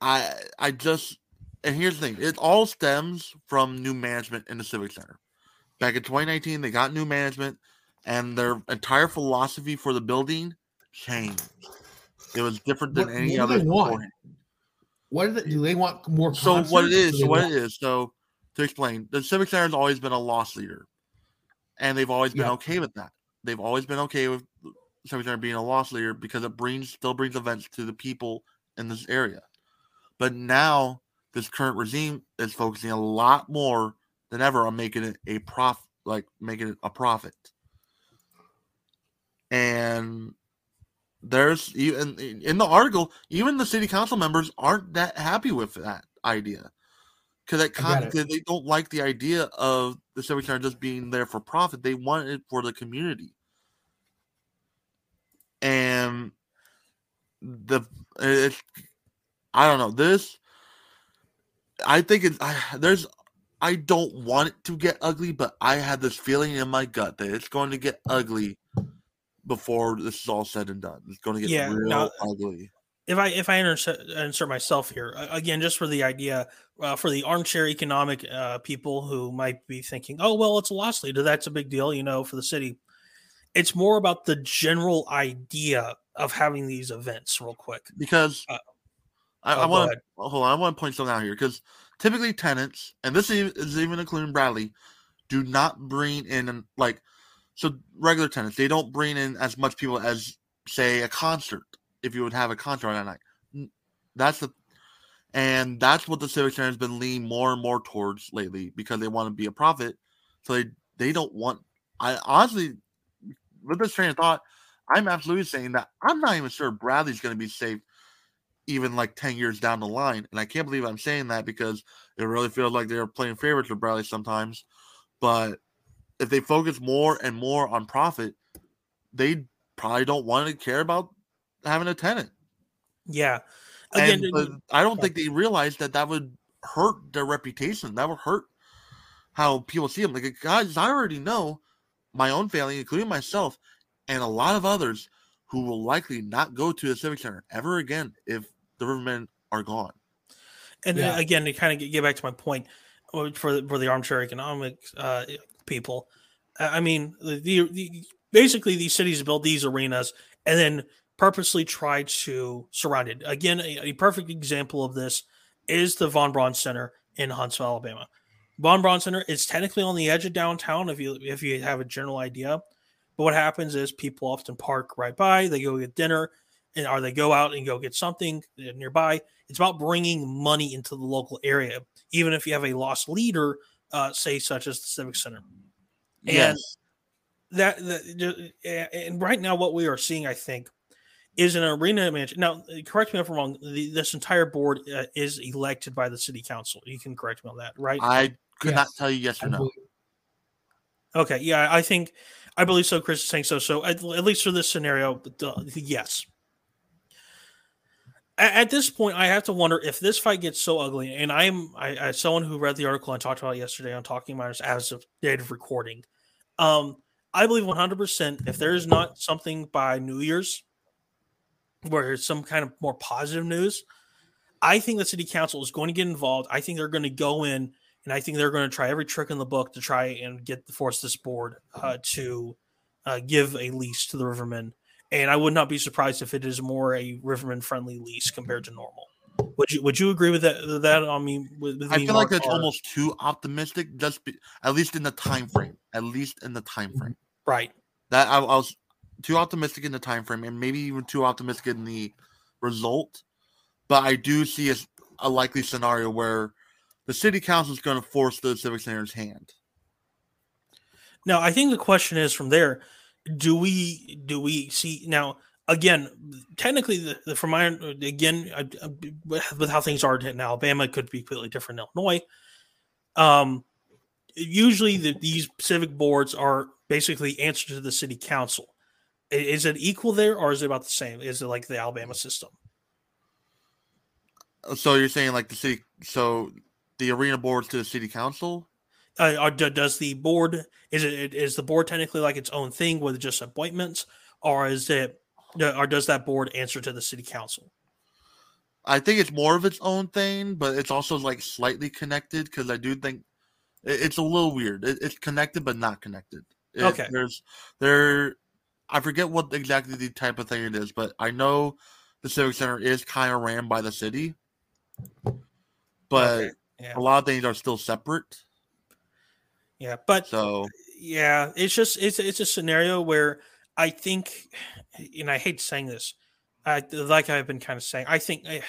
I I just and here's the thing, it all stems from new management in the Civic Center. Back in twenty nineteen, they got new management, and their entire philosophy for the building changed. It was different than what, any what other. Do they want? What is it? Do they want more? So what it is, so what want? it is, so to explain, the Civic Center has always been a loss leader. And they've always been yeah. okay with that. They've always been okay with Civic Center being a loss leader because it brings still brings events to the people in this area. But now this current regime is focusing a lot more than ever on making it a prof, like making it a profit. And there's even in the article, even the city council members aren't that happy with that idea. Because that con- they don't like the idea of the Civic Center just being there for profit. They want it for the community. And the it's, I don't know. This, I think it's, I, there's, I don't want it to get ugly, but I have this feeling in my gut that it's going to get ugly before this is all said and done. It's going to get yeah, real no. ugly. If I if I insert, insert myself here, again, just for the idea, uh, for the armchair economic uh, people who might be thinking, oh, well, it's a loss leader. That's a big deal, you know, for the city. It's more about the general idea of having these events real quick. Because uh, I, oh, I want to – hold on. I want to point something out here because typically tenants, and this is even including Bradley, do not bring in – like, so regular tenants, they don't bring in as much people as, say, a concert. If you would have a concert that night, that's the, and that's what the Civic Center has been leaning more and more towards lately because they want to be a profit. So they, they don't want, I honestly, with this train of thought, I'm absolutely saying that I'm not even sure Bradley's going to be safe even like ten years down the line. And I can't believe I'm saying that because it really feels like they're playing favorites with Bradley sometimes. But if they focus more and more on profit, they probably don't want to care about having a tenant. Yeah. Again, and, uh, I don't think they realized that that would hurt their reputation. That would hurt how people see them. Like, guys, I already know my own family, including myself, and a lot of others who will likely not go to the Civic Center ever again if the Rivermen are gone. And yeah. again, to kind of get back to my point for the, for the armchair economics uh, people, I mean, the, the basically these cities build these arenas and then purposely tried to surround it. Again, a, a perfect example of this is the Von Braun Center in Huntsville, Alabama. Von Braun Center is technically on the edge of downtown if you if you have a general idea. But what happens is people often park right by, they go get dinner, and or they go out and go get something nearby. It's about bringing money into the local area, even if you have a lost leader, uh, say such as the Civic Center. Yes. And that, that and right now what we are seeing, I think, is an arena manager. Now, correct me if I'm wrong. The, this entire board uh, is elected by the city council. You can correct me on that, right? I could yes. not tell you yes or I no. Believe. Okay, yeah, I think I believe so. Chris is saying so. So at, at least for this scenario, uh, yes. At, at this point, I have to wonder if this fight gets so ugly. And I'm I, as someone who read the article and talked about it yesterday on Talking Miners as of date of recording. Um, I believe one hundred percent if there is not something by New Year's, where it's some kind of more positive news, I think the city council is going to get involved. I think they're going to go in And I think they're going to try every trick in the book to try and get the force this board uh, to uh, give a lease to the Rivermen. And I would not be surprised if it is more a Rivermen-friendly lease compared to normal. Would you Would you agree with that? That I mean, with, with I feel Mark like that's R. almost too optimistic. Just be, at least in the time frame. At least in the time frame. Right. That I, I was too optimistic in the time frame, and maybe even too optimistic in the result. But I do see a, a likely scenario where the city council is going to force the civic center's hand. Now, I think the question is from there: Do we do we see now? Again, technically, the, the from my again I, I, with how things are in Alabama, it could be completely different in Illinois. Um, usually, the, these civic boards are basically answer to the city council. Is it equal there, or is it about the same? Is it like the Alabama system? So you're saying like the city? So the arena boards to the city council? Uh, or does the board is it is the board technically like its own thing with just appointments, or is it? Or does that board answer to the city council? I think it's more of its own thing, but it's also like slightly connected because I do think it's a little weird. It's connected, but not connected. It, okay. There's there, I forget what exactly the type of thing it is, but I know the civic center is kind of ran by the city, but okay. yeah. a lot of things are still separate. Yeah, but so yeah, it's just it's it's a scenario where. I think, and I hate saying this, I, like I've been kind of saying, I think I,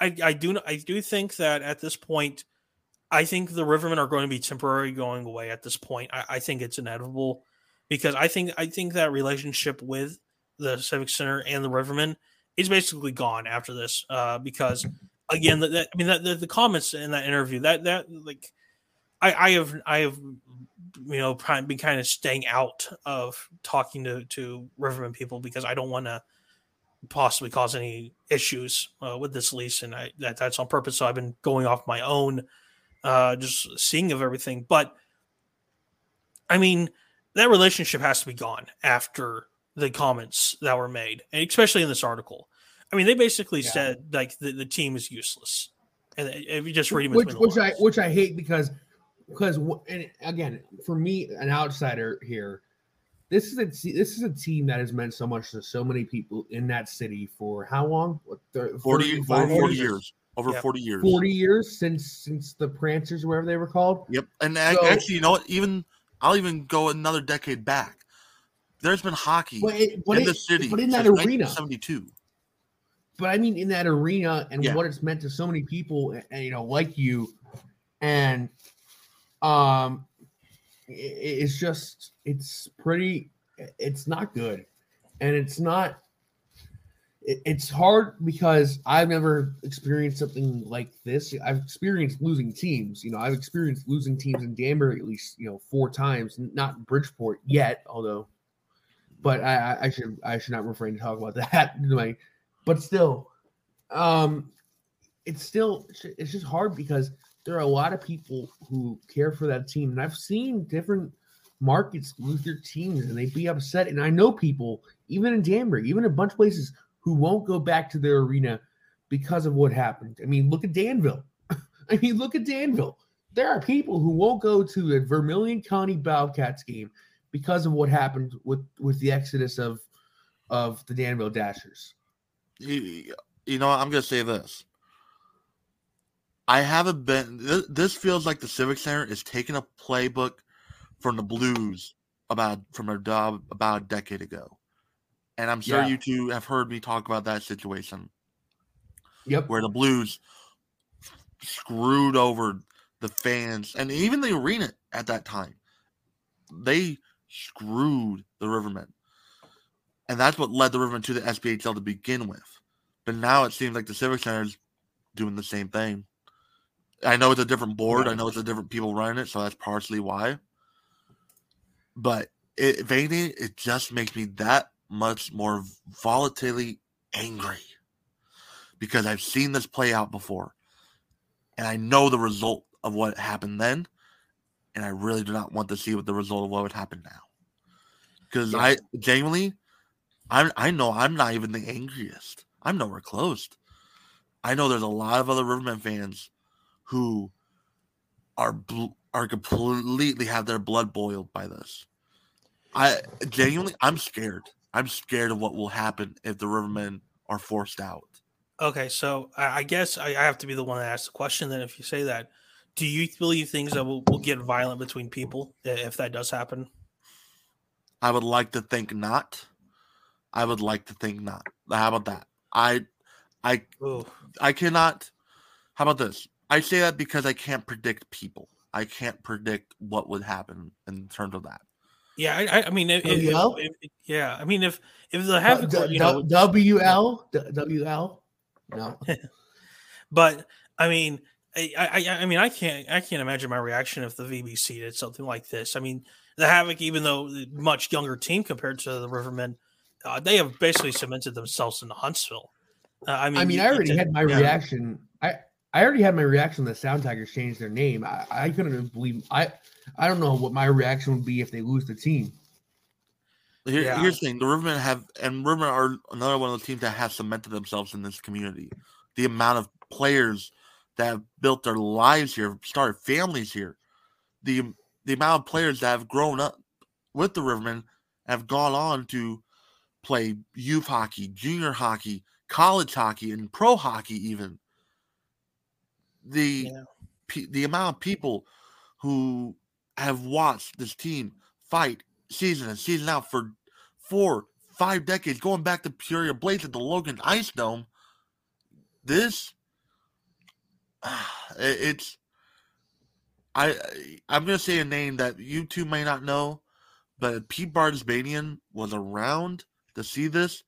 I, I do I do think that at this point, I think the Rivermen are going to be temporarily going away at this point. I, I think it's inevitable because I think I think that relationship with the Civic Center and the Rivermen is basically gone after this. Uh, because again, the, the, I mean, the, the, the comments in that interview that that like. I, I have, I have, you know, been kind of staying out of talking to, to Rivermen people because I don't want to possibly cause any issues uh, with this lease, and I, that that's on purpose. So I've been going off my own, uh, just seeing of everything. But I mean, that relationship has to be gone after the comments that were made, and especially in this article. I mean, they basically yeah. said like the, the team is useless, and if you just read them, which, which I which I hate because. Because and again, for me, an outsider here, this is a this is a team that has meant so much to so many people in that city for how long? What, thirty, forty, forty years. years, over yep. forty years, forty years since since the Prancers, wherever they were called. Yep, and so, actually, you know what? Even I'll even go another decade back. There's been hockey but it, but in it, the city, but in that arena, nineteen seventy-two. But I mean, in that arena, and yeah. what it's meant to so many people, and, and you know, like you, and. Um, it's just, it's pretty, it's not good. And it's not, it, it's hard because I've never experienced something like this. I've experienced losing teams. You know, I've experienced losing teams in Danbury at least, you know, four times, not Bridgeport yet, although, but I, I should, I should not refrain to talk about that. Anyway, but still, um, it's still, it's just hard because there are a lot of people who care for that team. And I've seen different markets lose their teams and they'd be upset. And I know people, even in Danbury, even in a bunch of places, who won't go back to their arena because of what happened. I mean, look at Danville. I mean, look at Danville. There are people who won't go to a Vermilion County Bobcats game because of what happened with, with the exodus of, of the Danville Dashers. You, you know, I'm going to say this. I haven't been – this feels like the Civic Center is taking a playbook from the Blues about from a job about a decade ago. And I'm sure yeah. you two have heard me talk about that situation. Yep. Where the Blues screwed over the fans and even the arena at that time. They screwed the Rivermen. And that's what led the Rivermen to the S B H L to begin with. But now it seems like the Civic Center is doing the same thing. I know it's a different board. Right. I know it's a different people running it, so that's partially why. But it, if anything, it just makes me that much more volatilely angry because I've seen this play out before, and I know the result of what happened then, and I really do not want to see what the result of what would happen now. Because yeah. I genuinely, I I know I'm not even the angriest. I'm nowhere close. I know there's a lot of other Rivermen fans who are bl- are completely have their blood boiled by this. I genuinely, I'm scared. I'm scared of what will happen if the Rivermen are forced out. Okay, so I guess I have to be the one that asks the question then if you say that. Do you believe things that will, will get violent between people if that does happen? I would like to think not. I would like to think not. How about that? I I, Ooh. I cannot. How about this? I say that because I can't predict people. I can't predict what would happen in terms of that. Yeah, I, I mean, if, if, if, yeah, I mean, if if the Havoc, w- you know, W L W L, no. But I mean, I, I, I mean, I can't, I can't imagine my reaction if the V B C did something like this. I mean, the Havoc, even though much younger team compared to the Rivermen, uh, they have basically cemented themselves in Huntsville. Uh, I mean, I mean, I already did, had my yeah. reaction. I, I already had my reaction that Sound Tigers changed their name. I, I couldn't believe I. I don't know what my reaction would be if they lose the team. Here, yeah. Here's the thing. The Rivermen have – and Rivermen are another one of those teams that have cemented themselves in this community. The amount of players that have built their lives here, started families here, the the amount of players that have grown up with the Rivermen have gone on to play youth hockey, junior hockey, college hockey, and pro hockey even. The, yeah. p- the amount of people who – have watched this team fight season and season out for four, five decades, going back to Peoria Blades at the Logan Ice Dome. This, it's, I, I'm going to say a name that you two may not know, but if Pete Bartasbanian was around to see this,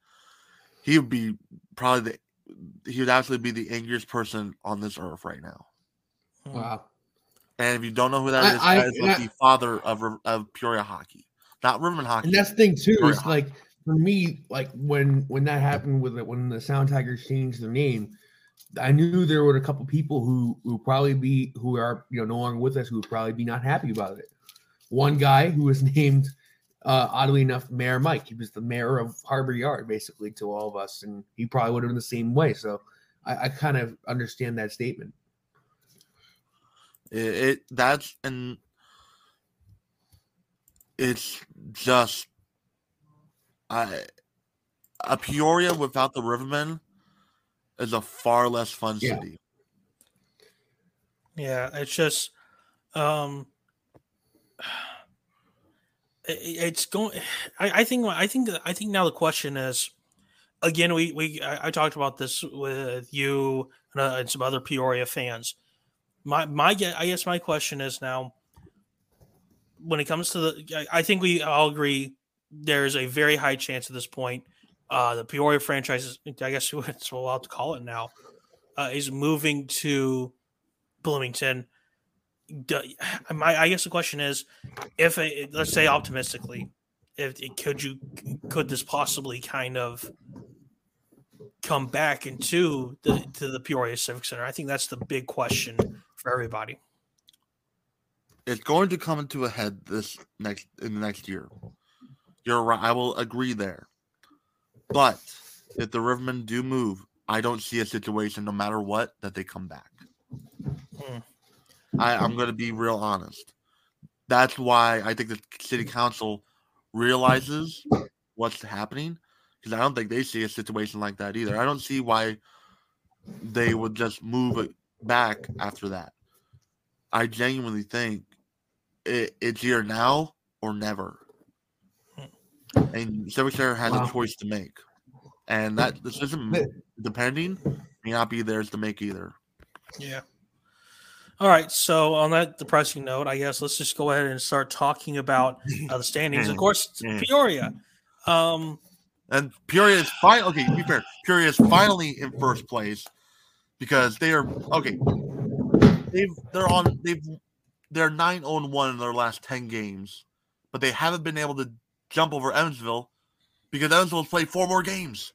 he would be probably the, he would actually be the angriest person on this earth right now. Wow. And if you don't know who that I, is, I, that is like I, the father of of Peoria hockey, not Rivermen hockey. And that's the thing too Peoria is hockey. Like for me, like when when that happened with it, when the Sound Tigers changed their name, I knew there were a couple people who who probably be who are you know no longer with us who would probably be not happy about it. One guy who was named uh, oddly enough Mayor Mike. He was the mayor of Harbor Yard basically to all of us, and he probably would have been the same way. So I, I kind of understand that statement. It, it that's and it's just I a Peoria without the Rivermen is a far less fun yeah. city. Yeah, it's just um, it, it's going. I, I think. I think. I think now the question is again. We we I, I talked about this with you and, uh, and some other Peoria fans. My my I guess my question is now, when it comes to the, I think we all agree there is a very high chance at this point uh, the Peoria franchise is, I guess it's allowed to call it now, uh, is moving to Bloomington. Do, my I guess the question is, if a, let's say optimistically, if could you could this possibly kind of come back into the to the Peoria Civic Center? I think that's the big question for everybody. It's going to come into a head this next in the next year. You're right. I will agree there. But if the Rivermen do move, I don't see a situation, no matter what, that they come back. Hmm. I, I'm going to be real honest. That's why I think the city council realizes what's happening, because I don't think they see a situation like that either. I don't see why they would just move it back after that. I genuinely think it, it's either now or never, and Civic Center has wow. a choice to make, and that decision, depending, may not be theirs to make either. Yeah. All right. So on that depressing note, I guess let's just go ahead and start talking about uh, the standings. Of course, Peoria, um, and Peoria is fine. Okay, to be fair, Peoria is finally in first place. Because they are okay. They've they're on they've they're nine oh and one in their last ten games, but they haven't been able to jump over Evansville because Evansville's played four more games.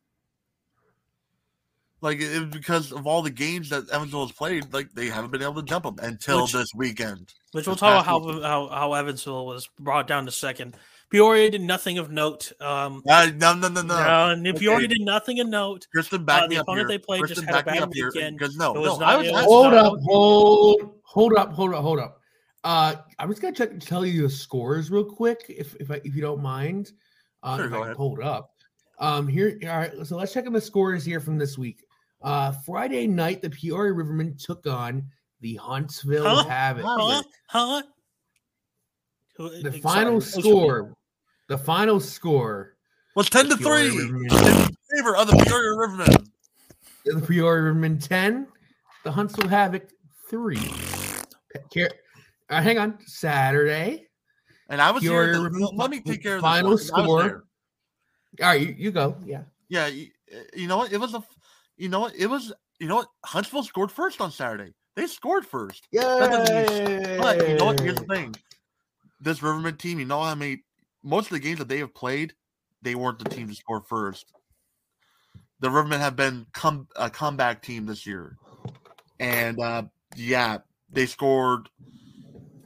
Like it, because of all the games that Evansville has played, like they haven't been able to jump them until which, this weekend. Which we'll talk about weekend. how how how Evansville was brought down to second. Peoria did nothing of note. Um, uh, no, no, no, no. Uh, Peoria okay. did nothing of note. Kristen, back uh, the me opponent up here. They played Kristen, just had a bad weekend. No, no, was I was, hold up, hold, hold up, hold up, hold up. Uh, I'm just going to tell you the scores real quick, if if, I, if you don't mind. Uh, sure, if go I ahead. Pulled up. Um, here, all right, so let's check in the scores here from this week. Uh, Friday night, the Peoria Rivermen took on the Huntsville huh? Havoc. Huh? Huh? The Sorry. final score. The final score was ten to three in favor of the Peoria Rivermen. The Peoria Rivermen ten, the Huntsville Havoc three. Car- uh, hang on, Saturday, and I was Peoria here. The, let me take care of the final score. All right, you, you go. Yeah, yeah. You, you know what? It was a. You know what? It was. You know what? Huntsville scored first on Saturday. They scored first. Yeah. But you know what? Here's the thing. This Rivermen team, you know how many most of the games that they have played, they weren't the team to score first. The Rivermen have been come a comeback team this year, and uh, yeah, they scored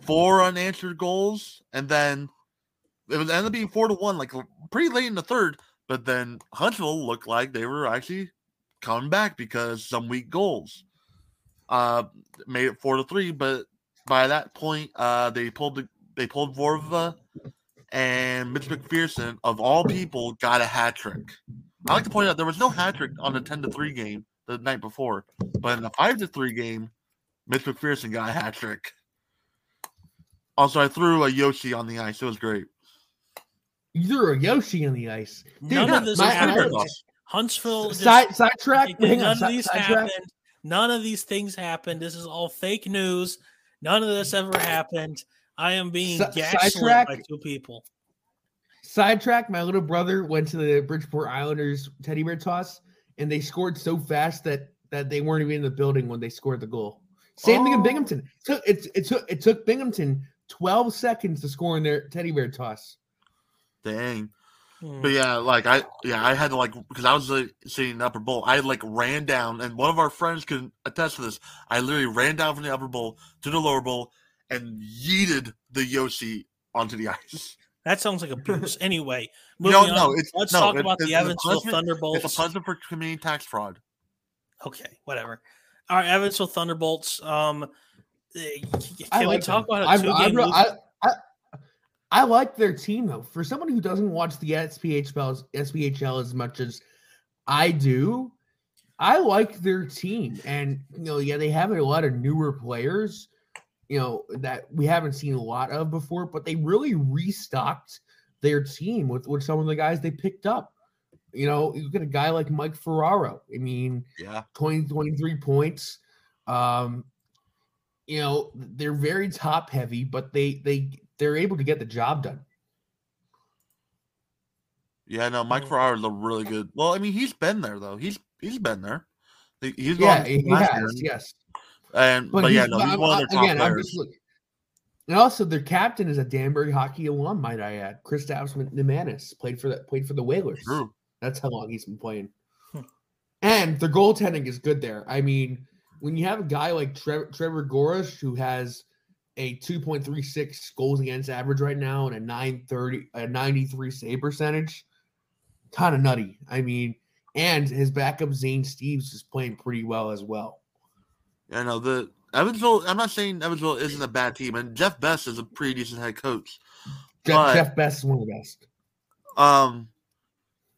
four unanswered goals, and then it was ended up being four to one, like pretty late in the third. But then Huntsville looked like they were actually coming back because some weak goals uh, made it four to three. But by that point, uh, they pulled the. They pulled Vorva, and Mitch McPherson, of all people, got a hat trick. I like to point out there was no hat trick on the ten to three game the night before, but in the five to three game, Mitch McPherson got a hat trick. Also, I threw a Yoshi on the ice. It was great. You threw a Yoshi on the ice. Dude, none not, of this happened. Huntsville. Side, sidetrack. None on, of side, these side happened. Track. None of these things happened. This is all fake news. None of this ever happened. I am being S- gaslit by two people. Sidetrack, my little brother went to the Bridgeport Islanders teddy bear toss, and they scored so fast that, that they weren't even in the building when they scored the goal. Same oh. thing in Binghamton. It took, it, it, took, it took Binghamton twelve seconds to score in their teddy bear toss. Dang. Hmm. But, yeah, like, I yeah I had to, like, because I was like, sitting in the upper bowl, I, like, ran down, and one of our friends can attest to this. I literally ran down from the upper bowl to the lower bowl, and yeeted the Yoshi onto the ice. That sounds like abuse. Anyway, no, on, no, it's, let's no, talk it, about the Evansville Thunderbolts. It's a punishment for community tax fraud. Okay, whatever. All right, Evansville Thunderbolts. Um, can I like we talk them. about a two-game I, I, I, I like their team, though. For someone who doesn't watch the S P H L as much as I do, I like their team. And, you know, yeah, they have a lot of newer players, you know, that we haven't seen a lot of before, but they really restocked their team with, with some of the guys they picked up. You know, you get a guy like Mike Ferraro. I mean, yeah, twenty, twenty-three points. Um, you know, they're very top heavy, but they, they, they're able to get the job done. Yeah, no, Mike Ferraro is a really good, well, I mean, he's been there though. He's, he's been there. He's yeah, he has, yes. And but, but yeah, no, he's one of their top again, players. And also, their captain is a Danbury hockey alum, might I add. Kristaps Nemanis played for that played for the Whalers. True. That's how long he's been playing. Hmm. And their goaltending is good there. I mean, when you have a guy like Tre- Trevor Gorish, who has a two point three six goals against average right now and a nine thirty, a ninety-three save percentage, kind of nutty. I mean, and his backup Zane Steves is playing pretty well as well. I know the Evansville. I'm not saying Evansville isn't a bad team, and Jeff Best is a pretty decent head coach. Jeff, but, Jeff Best is one of the best. Um,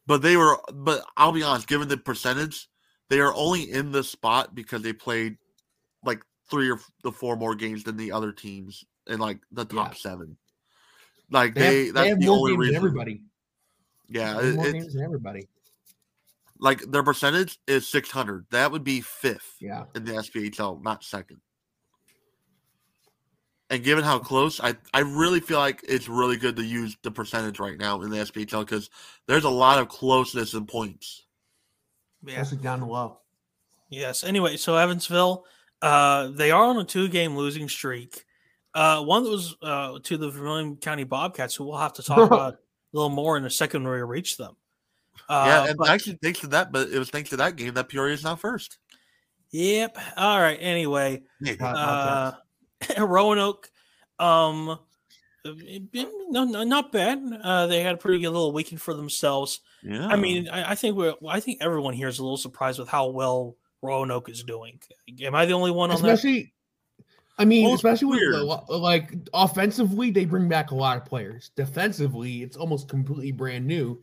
but they were. But I'll be honest. Given the percentage, they are only in this spot because they played like three or the four more games than the other teams in like the top yeah. seven. Like they, they have, that's they have the more only games reason. Than everybody. Yeah, they have more it, games than everybody. Like, their percentage is six hundred. That would be fifth yeah. in the S P H L, not second. And given how close, I, I really feel like it's really good to use the percentage right now in the S P H L because there's a lot of closeness in points. Yeah, it's down low. Yes. Anyway, so Evansville, uh, they are on a two-game losing streak. Uh, one that was uh, to the Vermilion County Bobcats, who we'll have to talk about a little more in a second when we reach them. Uh, yeah, and but, actually, thanks to that, but it was thanks to that game that Peoria is now first. Yep. All right. Anyway, yeah, uh, Roanoke, um, no, no, not bad. Uh, they had a pretty good little weekend for themselves. Yeah. I mean, I, I think we, I think everyone here is a little surprised with how well Roanoke is doing. Am I the only one on especially, that? I mean, most especially weird. with the, like offensively, they bring back a lot of players. Defensively, it's almost completely brand new.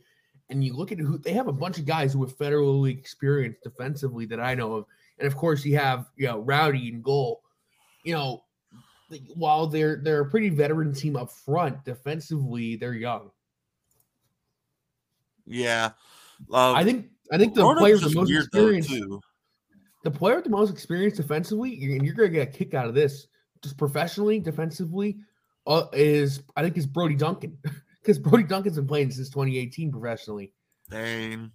And you look at who they have a bunch of guys who have federal league experience defensively that I know of. And of course, you have you know Rowdy and goal. You know, while they're they're a pretty veteran team up front, defensively they're young. Yeah, um, I think I think the Roanoke's players the most experienced. Too. The player with the most experience defensively, and you're going to get a kick out of this, just professionally, defensively, uh, is I think is Brody Duncan. Because Brody Duncan's been playing since twenty eighteen professionally. Dang.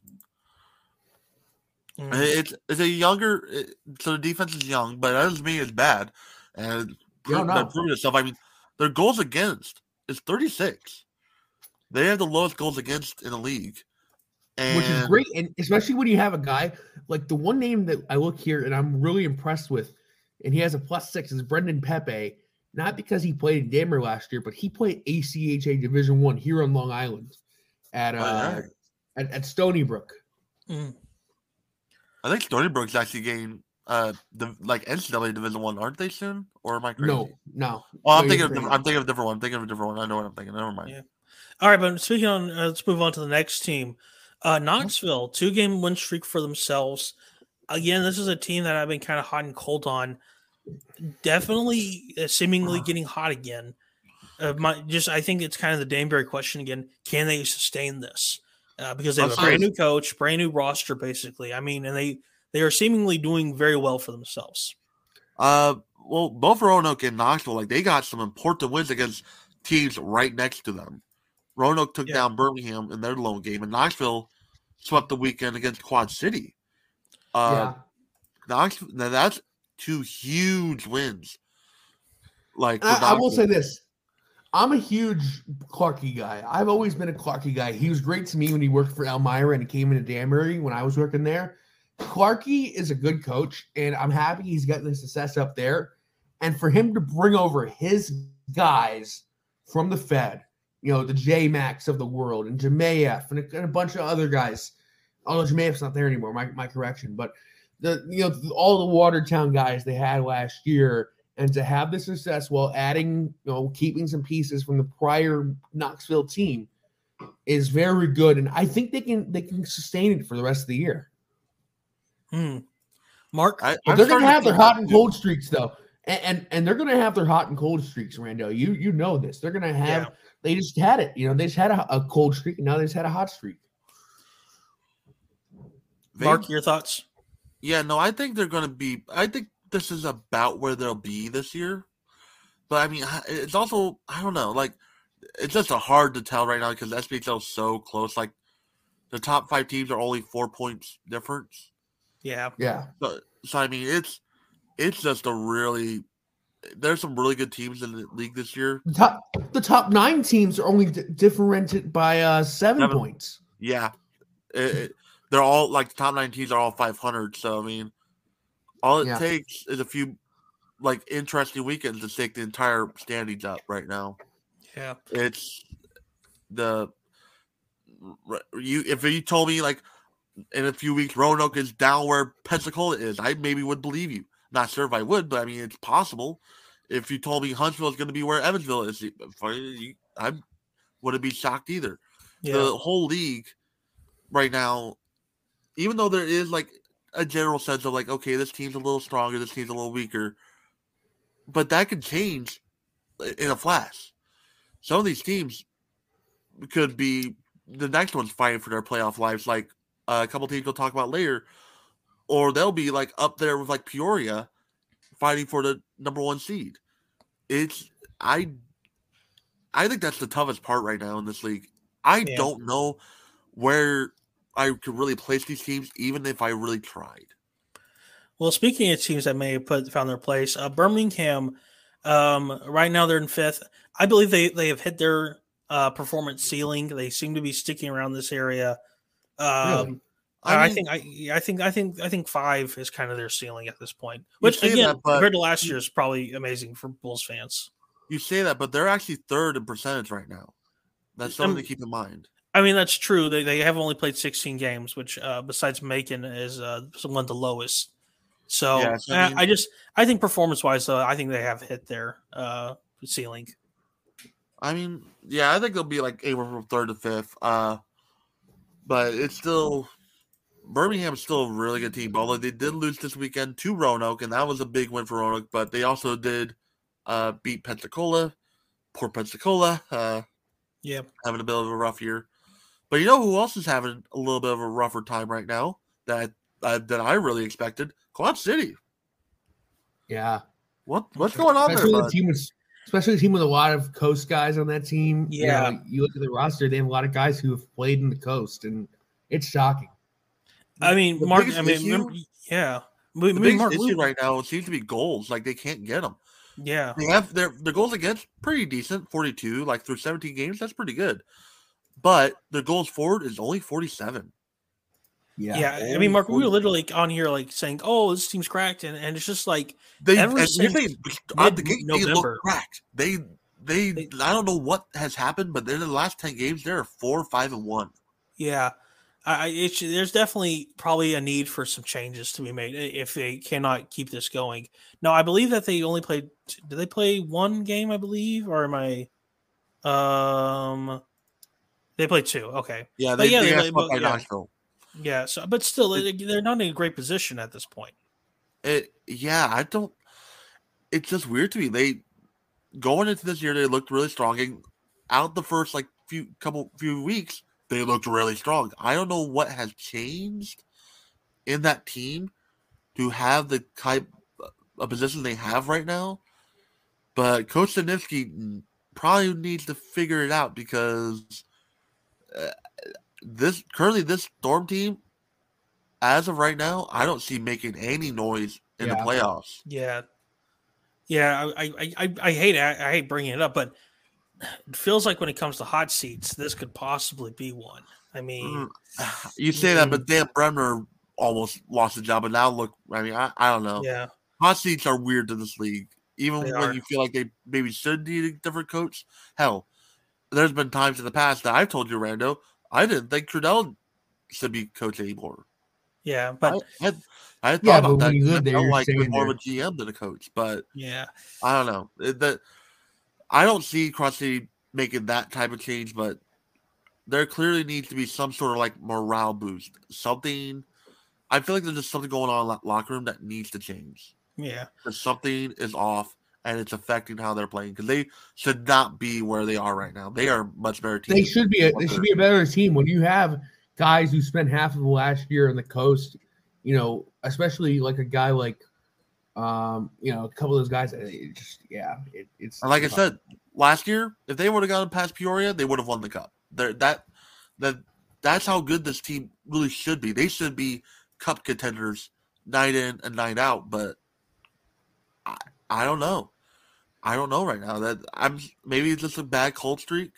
Mm. It's, it's a younger it, – so the defense is young, but that doesn't mean it's bad. And pro- that proved itself. I mean, their goals against is thirty-six. They have the lowest goals against in the league. And which is great, and especially when you have a guy like the one name that I look here and I'm really impressed with, and he has a plus six is Brendan Pepe. Not because he played in Danbury last year, but he played A C H A Division One here on Long Island at uh, right. at, at Stony Brook. Mm. I think Stony Brook's actually getting uh the like N C double A Division One, aren't they soon? Or am I crazy? No, no. Oh, I'm no, thinking of different, I'm thinking of a different one. I'm thinking of a different one. I know what I'm thinking. Never mind. Yeah. All right, but speaking on, uh, let's move on to the next team. Uh, Knoxville, two-game win streak for themselves. Again, this is a team that I've been kind of hot and cold on. Definitely, uh, seemingly getting hot again. Uh, my, just I think it's kind of the Danbury question again. Can they sustain this? Uh, because they have a brand new coach, brand new roster, basically. I mean, and they they are seemingly doing very well for themselves. Uh, well, both Roanoke and Knoxville, like they got some important wins against teams right next to them. Roanoke took yeah. down Birmingham in their lone game, and Knoxville swept the weekend against Quad City. Uh, yeah. Knoxville, now that's two huge wins. Like I, I will say this. I'm a huge Clarkie guy. I've always been a Clarkie guy. He was great to me when he worked for Elmira and he came into Danbury when I was working there. Clarkie is a good coach, and I'm happy he's gotten the success up there. And for him to bring over his guys from the Fed, you know, the J-Max of the world and J M A F and a, and a bunch of other guys. Although J M A F's not there anymore, my, my correction. But, the you know, all the Watertown guys they had last year, and to have the success while adding, you know, keeping some pieces from the prior Knoxville team is very good. And I think they can they can sustain it for the rest of the year. Hmm. Mark? I, they're going to have their hot and cold streaks, though. And, and, and they're going to have their hot and cold streaks, Rando. You, you know this. They're going to have yeah. – They just had it. You know, they just had a, a cold streak, and now they just had a hot streak. Mark, your thoughts? Yeah, no, I think they're going to be – I think this is about where they'll be this year. But, I mean, it's also – I don't know. Like, it's just hard to tell right now because the S B H L is so close. Like, the top five teams are only four points difference. Yeah. Yeah. So, so I mean, it's it's just a really – there's some really good teams in the league this year. The top, the top nine teams are only d- differentiated by uh, seven, seven points. Yeah. It, it, they're all, like, the top nine teams are all five hundred. So, I mean, all it yeah. takes is a few, like, interesting weekends to take the entire standings up right now. Yeah. It's the – you. If you told me, like, in a few weeks Roanoke is down where Pensacola is, I maybe would believe you. Not sure if I would, but I mean it's possible. If you told me Huntsville is going to be where Evansville is, I wouldn't be shocked either. Yeah. The whole league right now, even though there is like a general sense of like, okay, this team's a little stronger, this team's a little weaker, but that could change in a flash. Some of these teams could be the next one's fighting for their playoff lives, like uh, a couple teams we'll talk about later. Or they'll be, like, up there with, like, Peoria fighting for the number one seed. It's – I I think that's the toughest part right now in this league. I yeah. don't know where I could really place these teams, even if I really tried. Well, speaking of teams that may have put, found their place, uh, Birmingham, um, right now they're in fifth. I believe they, they have hit their uh, performance ceiling. They seem to be sticking around this area. Um really? I, mean, I think I, I think I think I think five is kind of their ceiling at this point, which again that, compared to last year is probably amazing for Bulls fans. You say that, but they're actually third in percentage right now. That's something I mean, to keep in mind. I mean, that's true. They they have only played sixteen games, which uh, besides Macon is uh, one of the lowest. So yeah, I, mean, I just I think performance wise, uh, I think they have hit their uh, ceiling. I mean, yeah, I think they'll be like anywhere from third to fifth. Uh, but it's still Birmingham's still a really good team. Although they did lose this weekend to Roanoke, and that was a big win for Roanoke. But they also did uh, beat Pensacola, poor Pensacola. Uh, yeah, having a bit of a rough year. But you know who else is having a little bit of a rougher time right now that uh, that I really expected? Quad City. Yeah. What what's going on especially there? The team was, especially a team with a lot of coast guys on that team. Yeah. You know, you look at the roster, they have a lot of guys who have played in the coast, and it's shocking. I mean, the Mark, I mean, issue, remember, yeah. The the biggest Mark issue Luke. right now seems to be goals. Like, they can't get them. Yeah. They have their, their goals against pretty decent, forty-two. Like, through seventeen games, that's pretty good. But their goals forward is only forty-seven. Yeah, yeah. I mean, Mark, we were literally on here like saying, "Oh, this team's cracked," and, and it's just like they ever since they, on the game, they look cracked. They, they, they, I don't know what has happened, but in the last ten games, they're four, five, and one. Yeah, I, it's, there's definitely probably a need for some changes to be made if they cannot keep this going. Now, I believe that they only played. Did they play one game? I believe, or am I? Um, they played two. Okay. Yeah, they, yeah, they, they played by Nashville. Yeah, so but still, it, they're not in a great position at this point. It, yeah, I don't. It's just weird to me. They going into this year, they looked really strong, and out the first like few couple few weeks, they looked really strong. I don't know what has changed in that team to have the type of position they have right now, but Coach Sanifsky probably needs to figure it out because. Uh, This currently, this Storm team, as of right now, I don't see making any noise in yeah. the playoffs. Yeah, yeah. I, I, I, I hate, I, I hate bringing it up, but it feels like when it comes to hot seats, this could possibly be one. I mean, mm, you say that, but Dan Bremner almost lost the job, but now look. I mean, I, I don't know. Yeah, hot seats are weird to this league, even they when are. you feel like they maybe should need a different coach. Hell, there's been times in the past that I've told you, Rando. I didn't think Trudell should be coach anymore. Yeah, but I, I, I thought yeah, about that. You I felt like he was more of a G M than a coach, but yeah, I don't know. It, the, I don't see Cross City making that type of change, but there clearly needs to be some sort of like morale boost. Something. I feel like there's just something going on in that locker room that needs to change. Yeah, something is off. And it's affecting how they're playing because they should not be where they are right now. They are a much better team. They should be. A, they should be a better team when you have guys who spent half of the last year on the coast. You know, especially like a guy like, um, you know, a couple of those guys. It just yeah, it, it's and like tough. I said last year. If they would have gotten past Peoria, they would have won the cup. They're, that that that's how good this team really should be. They should be cup contenders night in and night out. But I I don't know. I don't know right now. That I'm maybe it's just a bad cold streak,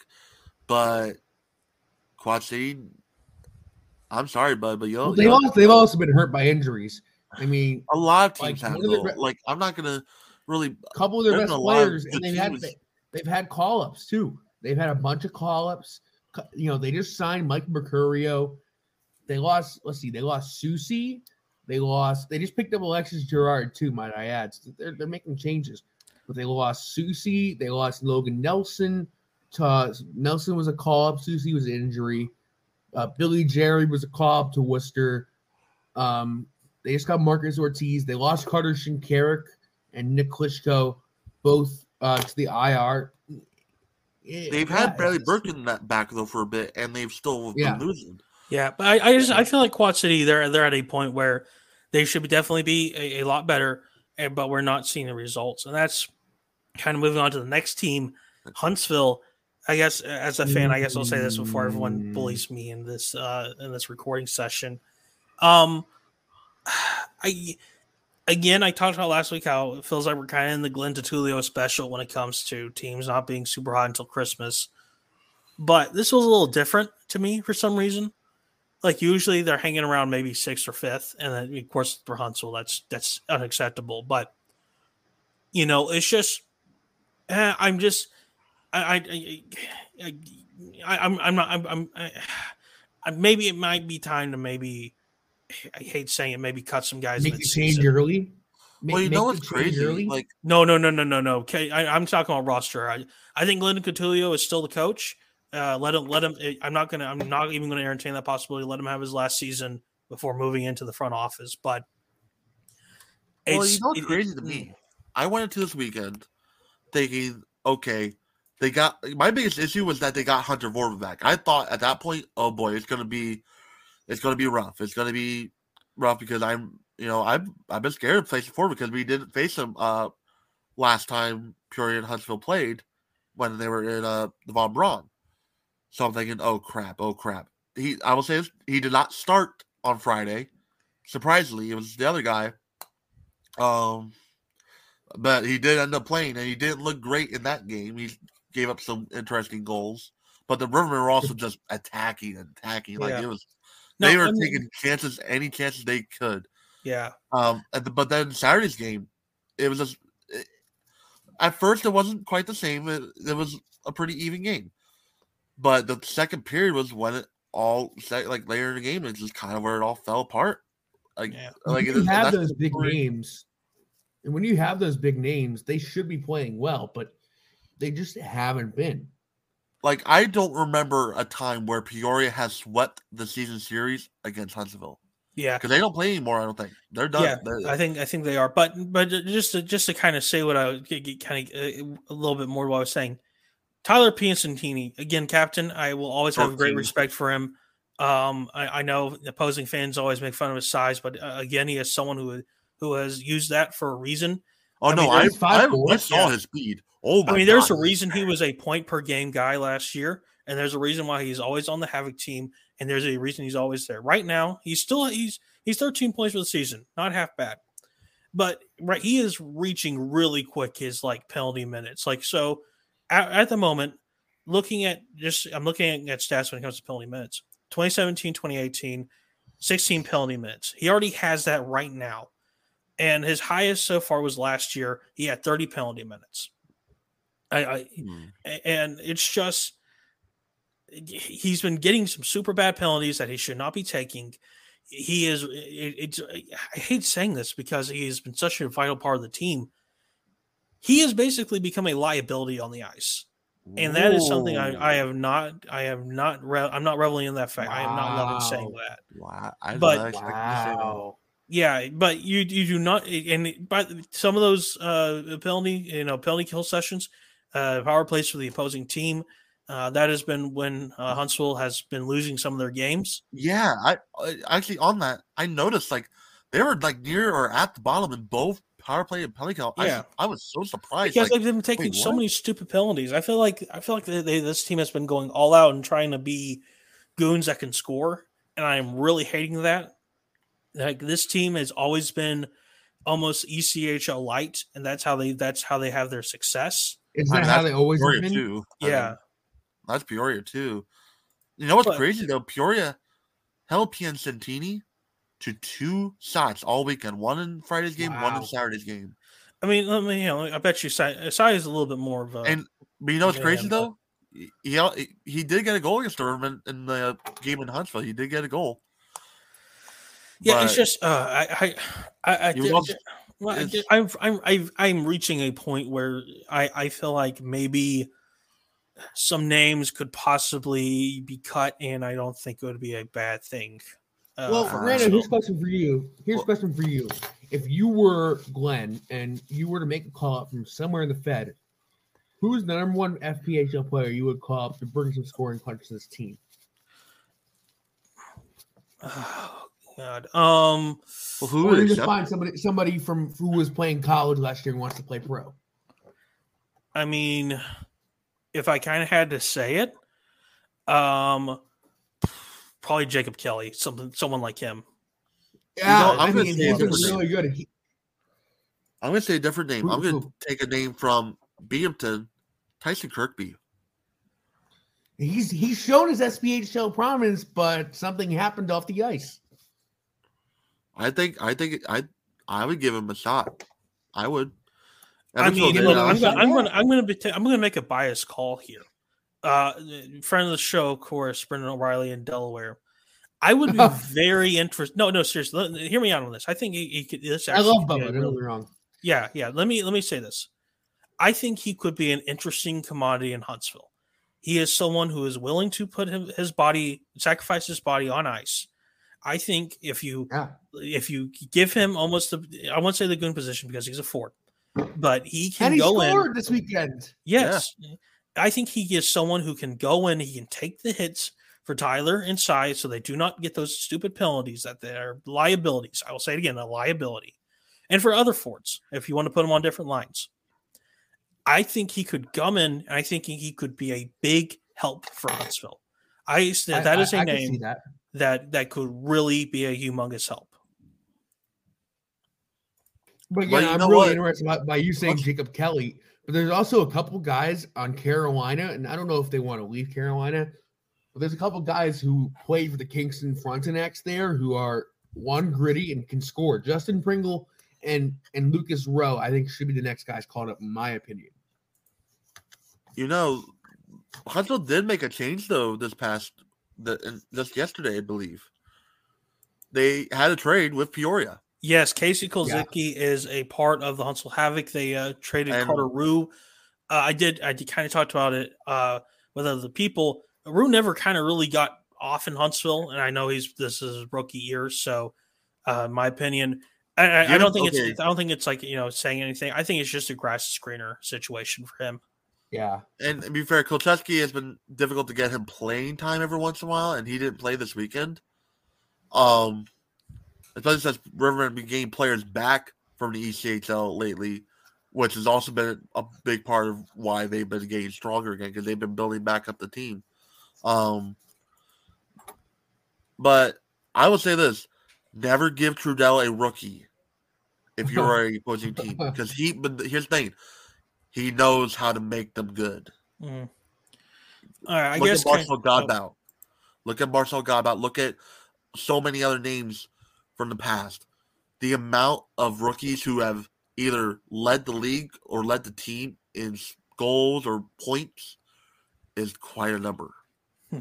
but Quad City. I'm sorry, bud, but yo, well, they've also they've also been hurt by injuries. I mean, a lot of teams like, have. Though, their, like I'm not gonna really couple of their best players, of, and the they've had was, they've had call ups too. They've had a bunch of call ups. You know, they just signed Mike Mercurio. They lost. Let's see. They lost Susie. They lost. They just picked up Alexis Gerard too. Might I add? So they're they're making changes. But they lost Susie. They lost Logan Nelson. To, Nelson was a call-up. Susie was an injury. Uh, Billy Jerry was a call-up to Worcester. Um, they just got Marcus Ortiz. They lost Carter Shinkarik and Nick Klitschko, both uh, to the I R. It, they've yeah, had Bradley Burke in that back, though, for a bit, and they've still been yeah. losing. Yeah, but I, I just I feel like Quad City, they're, they're at a point where they should definitely be a, a lot better, and, but we're not seeing the results. And that's... Kind of moving on to the next team, Huntsville. I guess as a fan, I guess I'll say this before everyone bullies me in this uh, in this recording session. Um, I again, I talked about last week how it feels like we're kind of in the Glenn Tuttulio special when it comes to teams not being super hot until Christmas. But this was a little different to me for some reason. Like usually they're hanging around maybe sixth or fifth, and then of course for Huntsville that's that's unacceptable. But you know, it's just. I'm just, I, I, I, I I'm, I'm not, I'm, I'm, I, maybe it might be time to maybe I hate saying it, maybe cut some guys. Make in the change early. Make, well, you know what's crazy? Early? Like, no, no, no, no, no, no. Okay, I, I'm talking about roster. I, I think Lyndon Cotillo is still the coach. Uh, let him, let him. I'm not gonna. I'm not even gonna entertain that possibility. Let him have his last season before moving into the front office. But well, it's, you know what's it, crazy it, to me. I went into this weekend thinking, okay, they got my biggest issue was that they got Hunter Vorba back. I thought at that point, oh boy, it's gonna be, it's gonna be rough. It's gonna be rough because I'm, you know, I've I've been scared of facing Vorba because we didn't face him uh, last time Peoria and Huntsville played when they were in uh, the Von Braun. So I'm thinking, oh crap, oh crap. He, I will say this, he did not start on Friday. Surprisingly, it was the other guy. Um, but he did end up playing, and he didn't look great in that game. He gave up some interesting goals, but the Rivermen were also just attacking and attacking. Like yeah. it was, no, they were I mean, taking chances, any chances they could. Yeah. Um, the, but then Saturday's game, it was just. It, at first, it wasn't quite the same. It, it was a pretty even game. But the second period was when it all set, like later in the game, it's just kind of where it all fell apart. Like, yeah. like when you it, have those big point. names, and when you have those big names, they should be playing well, but they just haven't been. Like, I don't remember a time where Peoria has swept the season series against Huntsville. Yeah, because they don't play anymore. I don't think they're done. Yeah, they're, I think I think they are. But but just to, just to kind of say what I kind of uh, a little bit more what I was saying. Tyler Piacentini, again, captain, I will always have oh, great geez. respect for him. Um, I, I know opposing fans always make fun of his size, but uh, again, he is someone who who has used that for a reason. Oh, I no, mean, I, I, I saw his speed. Oh, my I mean, God. There's a reason he was a point-per-game guy last year, and there's a reason why he's always on the Havoc team, and there's a reason he's always there. Right now, he's still he's he's thirteen points for the season, not half bad. But right, he is reaching really quick his, like, penalty minutes. Like, so... At the moment, looking at just, I'm looking at stats when it comes to penalty minutes. twenty seventeen, twenty eighteen, sixteen penalty minutes. He already has that right now. And his highest so far was last year. He had thirty penalty minutes. I, I mm. And it's just, he's been getting some super bad penalties that he should not be taking. He is, it, it's, I hate saying this because he has been such a vital part of the team. He has basically become a liability on the ice, and that is something I, I have not. I have not. Re- I'm not reveling in that fact. Wow. I am not loving saying that. Wow. I but wow. yeah, but you you do not. And by some of those uh, penalty, you know, penalty kill sessions, uh, power plays for the opposing team. Uh, that has been when uh, Huntsville has been losing some of their games. Yeah, I, I actually on that I noticed like they were like near or at the bottom in both. Power play and penalty kill. Yeah. I, I was so surprised because like, they've been taking wait, so many stupid penalties. I feel like I feel like they, they, this team has been going all out and trying to be goons that can score, and I am really hating that. Like this team has always been almost E C H L light, and that's how they that's how they have their success. Is that I mean, how they always Peoria have been? Too. Yeah, I mean, that's Peoria too. You know what's but, crazy though? Peoria held Piacentini to two shots all weekend, one in Friday's game, wow. one in Saturday's game. I mean, let me. You know, I bet you Sai, Sai is a little bit more of a. And but you know what's crazy though? He he did get a goal against the Rivermen in the game in Huntsville. He did get a goal. Yeah, but it's just uh, I I I, I, did, lost, well, I did, I'm I'm I'm reaching a point where I, I feel like maybe some names could possibly be cut, and I don't think it would be a bad thing. Uh, well, Rando, here's a question for you. Here's a question for you. If you were Glenn and you were to make a call up from somewhere in the Fed, who's the number one F P H L player you would call up to bring some scoring punch to this team? Oh God. Um. Well, who would just find somebody? Somebody from who was playing college last year and wants to play pro. I mean, if I kind of had to say it, um. Probably Jacob Kelly, something, someone like him. Yeah, you know, I'm going to say a different really name. Good. I'm going to say a different name. Ooh, I'm going to take a name from Binghamton, Tyson Kirkby. He's he's shown his S P H L prominence, but something happened off the ice. I think I think I I would give him a shot. I would. I mean, you know, I'm going I'm going I'm going to I'm going to make a biased call here. Uh, friend of the show, of course, Brendan O'Reilly in Delaware. I would be very interested. No, no, seriously. Hear me out on this. I think he, he could. This I love Bubba. Don't get me wrong. Yeah, yeah. Let me let me say this. I think he could be an interesting commodity in Huntsville. He is someone who is willing to put him, his body, sacrifice his body on ice. I think if you yeah. if you give him almost the, I won't say the goon position because he's a forward, but he can and he go scored in this weekend. Yes, yeah. I think he is someone who can go in. He can take the hits for Tyler and Sy, so they do not get those stupid penalties that they're liabilities. I will say it again, a liability, and for other forwards if you want to put them on different lines. I think he could come in, and I think he could be a big help for Huntsville. I that I, is a I, I name that. that that could really be a humongous help. But yeah, well, I'm really what? interested by, by you saying Jacob Kelly. But there's also a couple guys on Carolina, and I don't know if they want to leave Carolina. But there's a couple guys who played for the Kingston Frontenacs there who are one gritty and can score. Justin Pringle and and Lucas Rowe, I think, should be the next guys called up, in my opinion. You know, Huntsville did make a change though this past the just yesterday, I believe. They had a trade with Peoria. Yes, Casey Kolzicki yeah. is a part of the Huntsville Havoc. They uh, traded and, Carter Rue. Uh, I did. I did kind of talked about it uh, with other people. Rue never kind of really got off in Huntsville, and I know he's this is his rookie year. So, uh, my opinion, I, I, I don't think okay. it's. I don't think it's like you know saying anything. I think it's just a grass screener situation for him. Yeah, and to be fair, Kolczewski has been difficult to get him playing time every once in a while, and he didn't play this weekend. Um. Especially since Rivermen have been getting players back from the E C H L lately, which has also been a big part of why they've been getting stronger again because they've been building back up the team. Um, but I will say this. Never give Trudell a rookie if you're a opposing team because he. But here's the thing. He knows how to make them good. Mm. All right, I Look guess at Marcel Godbout. Oh. Look at Marcel Godbout. Look at so many other names from the past, the amount of rookies who have either led the league or led the team in goals or points is quite a number. Hmm.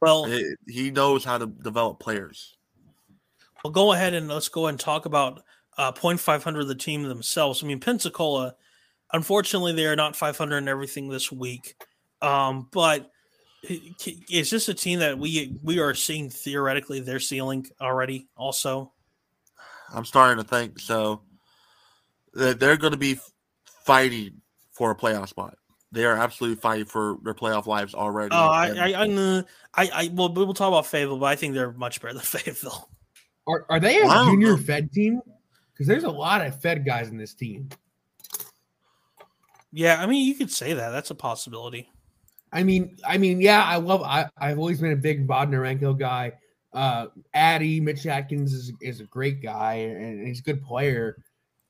Well, it, he knows how to develop players. Well, go ahead and let's go ahead and talk about uh, point five hundred of the team themselves. I mean, Pensacola, unfortunately, they are not five hundred in everything this week. Um, but is this a team that we we are seeing theoretically their ceiling already also? I'm starting to think so. They're going to be fighting for a playoff spot. They are absolutely fighting for their playoff lives already. Oh, I, I, I, I, I well, we'll talk about Fayetteville, but I think they're much better than Fayetteville. Are are they a wow. junior Fed team? Because there's a lot of Fed guys in this team. Yeah, I mean, you could say that. That's a possibility. I mean, I mean, yeah, I love. I, I've always been a big Bodnarenko guy. Uh, Addy Mitch Atkins is, is a great guy and he's a good player.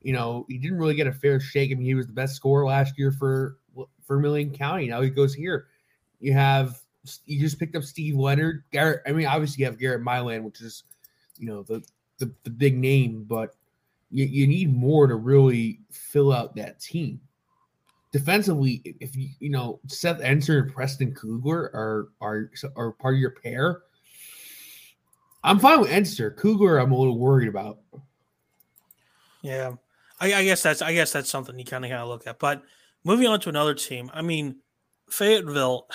You know, he didn't really get a fair shake. I mean, he was the best scorer last year for for Vermillion County. Now he goes here. You have you just picked up Steve Leonard. Garrett, I mean, obviously you have Garrett Milan, which is you know the the, the big name, but you, you need more to really fill out that team. Defensively, if you you know Seth Enser and Preston Kugler are are are part of your pair, I'm fine with Enser. Kugler, I'm a little worried about. Yeah, I, I guess that's I guess that's something you kind of gotta look at. But moving on to another team, I mean Fayetteville,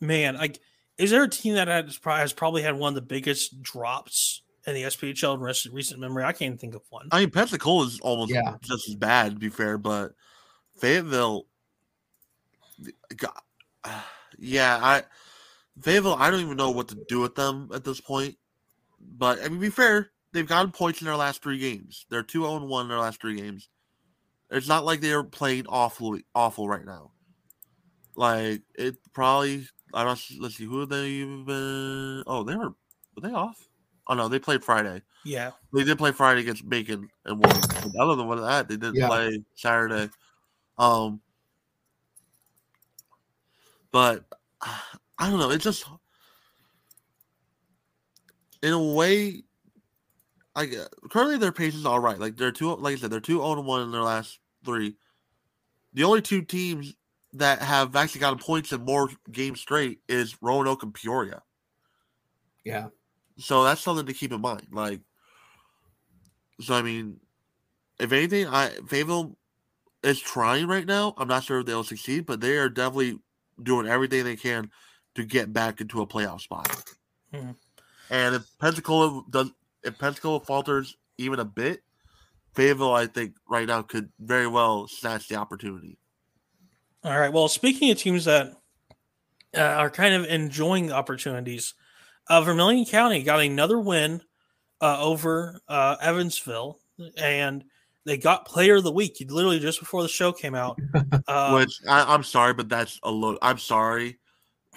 man, like is there a team that has probably, has probably had one of the biggest drops in the S P H L in recent, recent memory? I can't think of one. I mean Pensacola is almost yeah. just as bad, to be fair, but. Fayetteville, God, yeah, I Fayetteville, I don't even know what to do with them at this point. But, I mean, to be fair, they've gotten points in their last three games. They're two oh one in their last three games. It's not like they're playing awfully awful right now. Like, it probably, I don't let's see, who have they even been? Oh, they were, were they off? Oh, no, they played Friday. Yeah. They did play Friday against Bacon and Williams. Other than that, they didn't yeah. play Saturday. Um, but I don't know. It's just, in a way, I currently their pace is all right. Like they're two, like I said, they're two zero and one in their last three. The only two teams that have actually gotten points in more games straight is Roanoke and Peoria. Yeah. So that's something to keep in mind. Like, so I mean, if anything, I Fayetteville is trying right now. I'm not sure if they'll succeed, but they are definitely doing everything they can to get back into a playoff spot. Mm-hmm. And if Pensacola does, if Pensacola falters even a bit, Fayetteville, I think, right now could very well snatch the opportunity. All right. Well, speaking of teams that uh, are kind of enjoying opportunities, uh, Vermilion County got another win uh, over uh, Evansville, and they got Player of the Week literally just before the show came out. Um, Which I, I'm sorry, but that's a little. I'm sorry.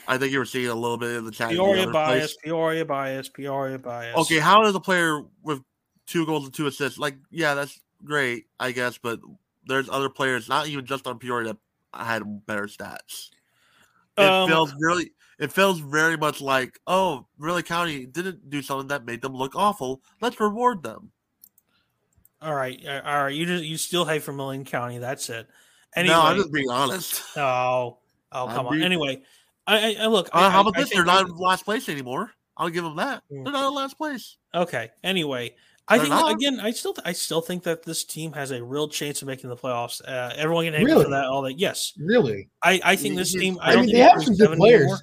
I think you were seeing a little bit of the chat. Peoria the bias, place. Peoria bias, Peoria bias. Okay, how does a player with two goals and two assists? Like, yeah, that's great, I guess, but there's other players, not even just on Peoria, that had better stats. It um, feels really, it feels very much like, oh, really, County didn't do something that made them look awful. Let's reward them. All right, all right. You just you still hate Vermilion County. That's it. Anyway, no, I'm just being honest. Oh, oh, come I'm on. Being- anyway. I, I look. Uh, I, how about I, this? I They're not in last place anymore. I'll give them that. Mm. They're not in last place. Okay. Anyway, I They're think that, again, I still, I still think that this team has a real chance of making the playoffs. Uh, everyone can hang really? for that. All that. Yes. Really. I, I think this team. I, I don't mean, think they have some good players. Anymore.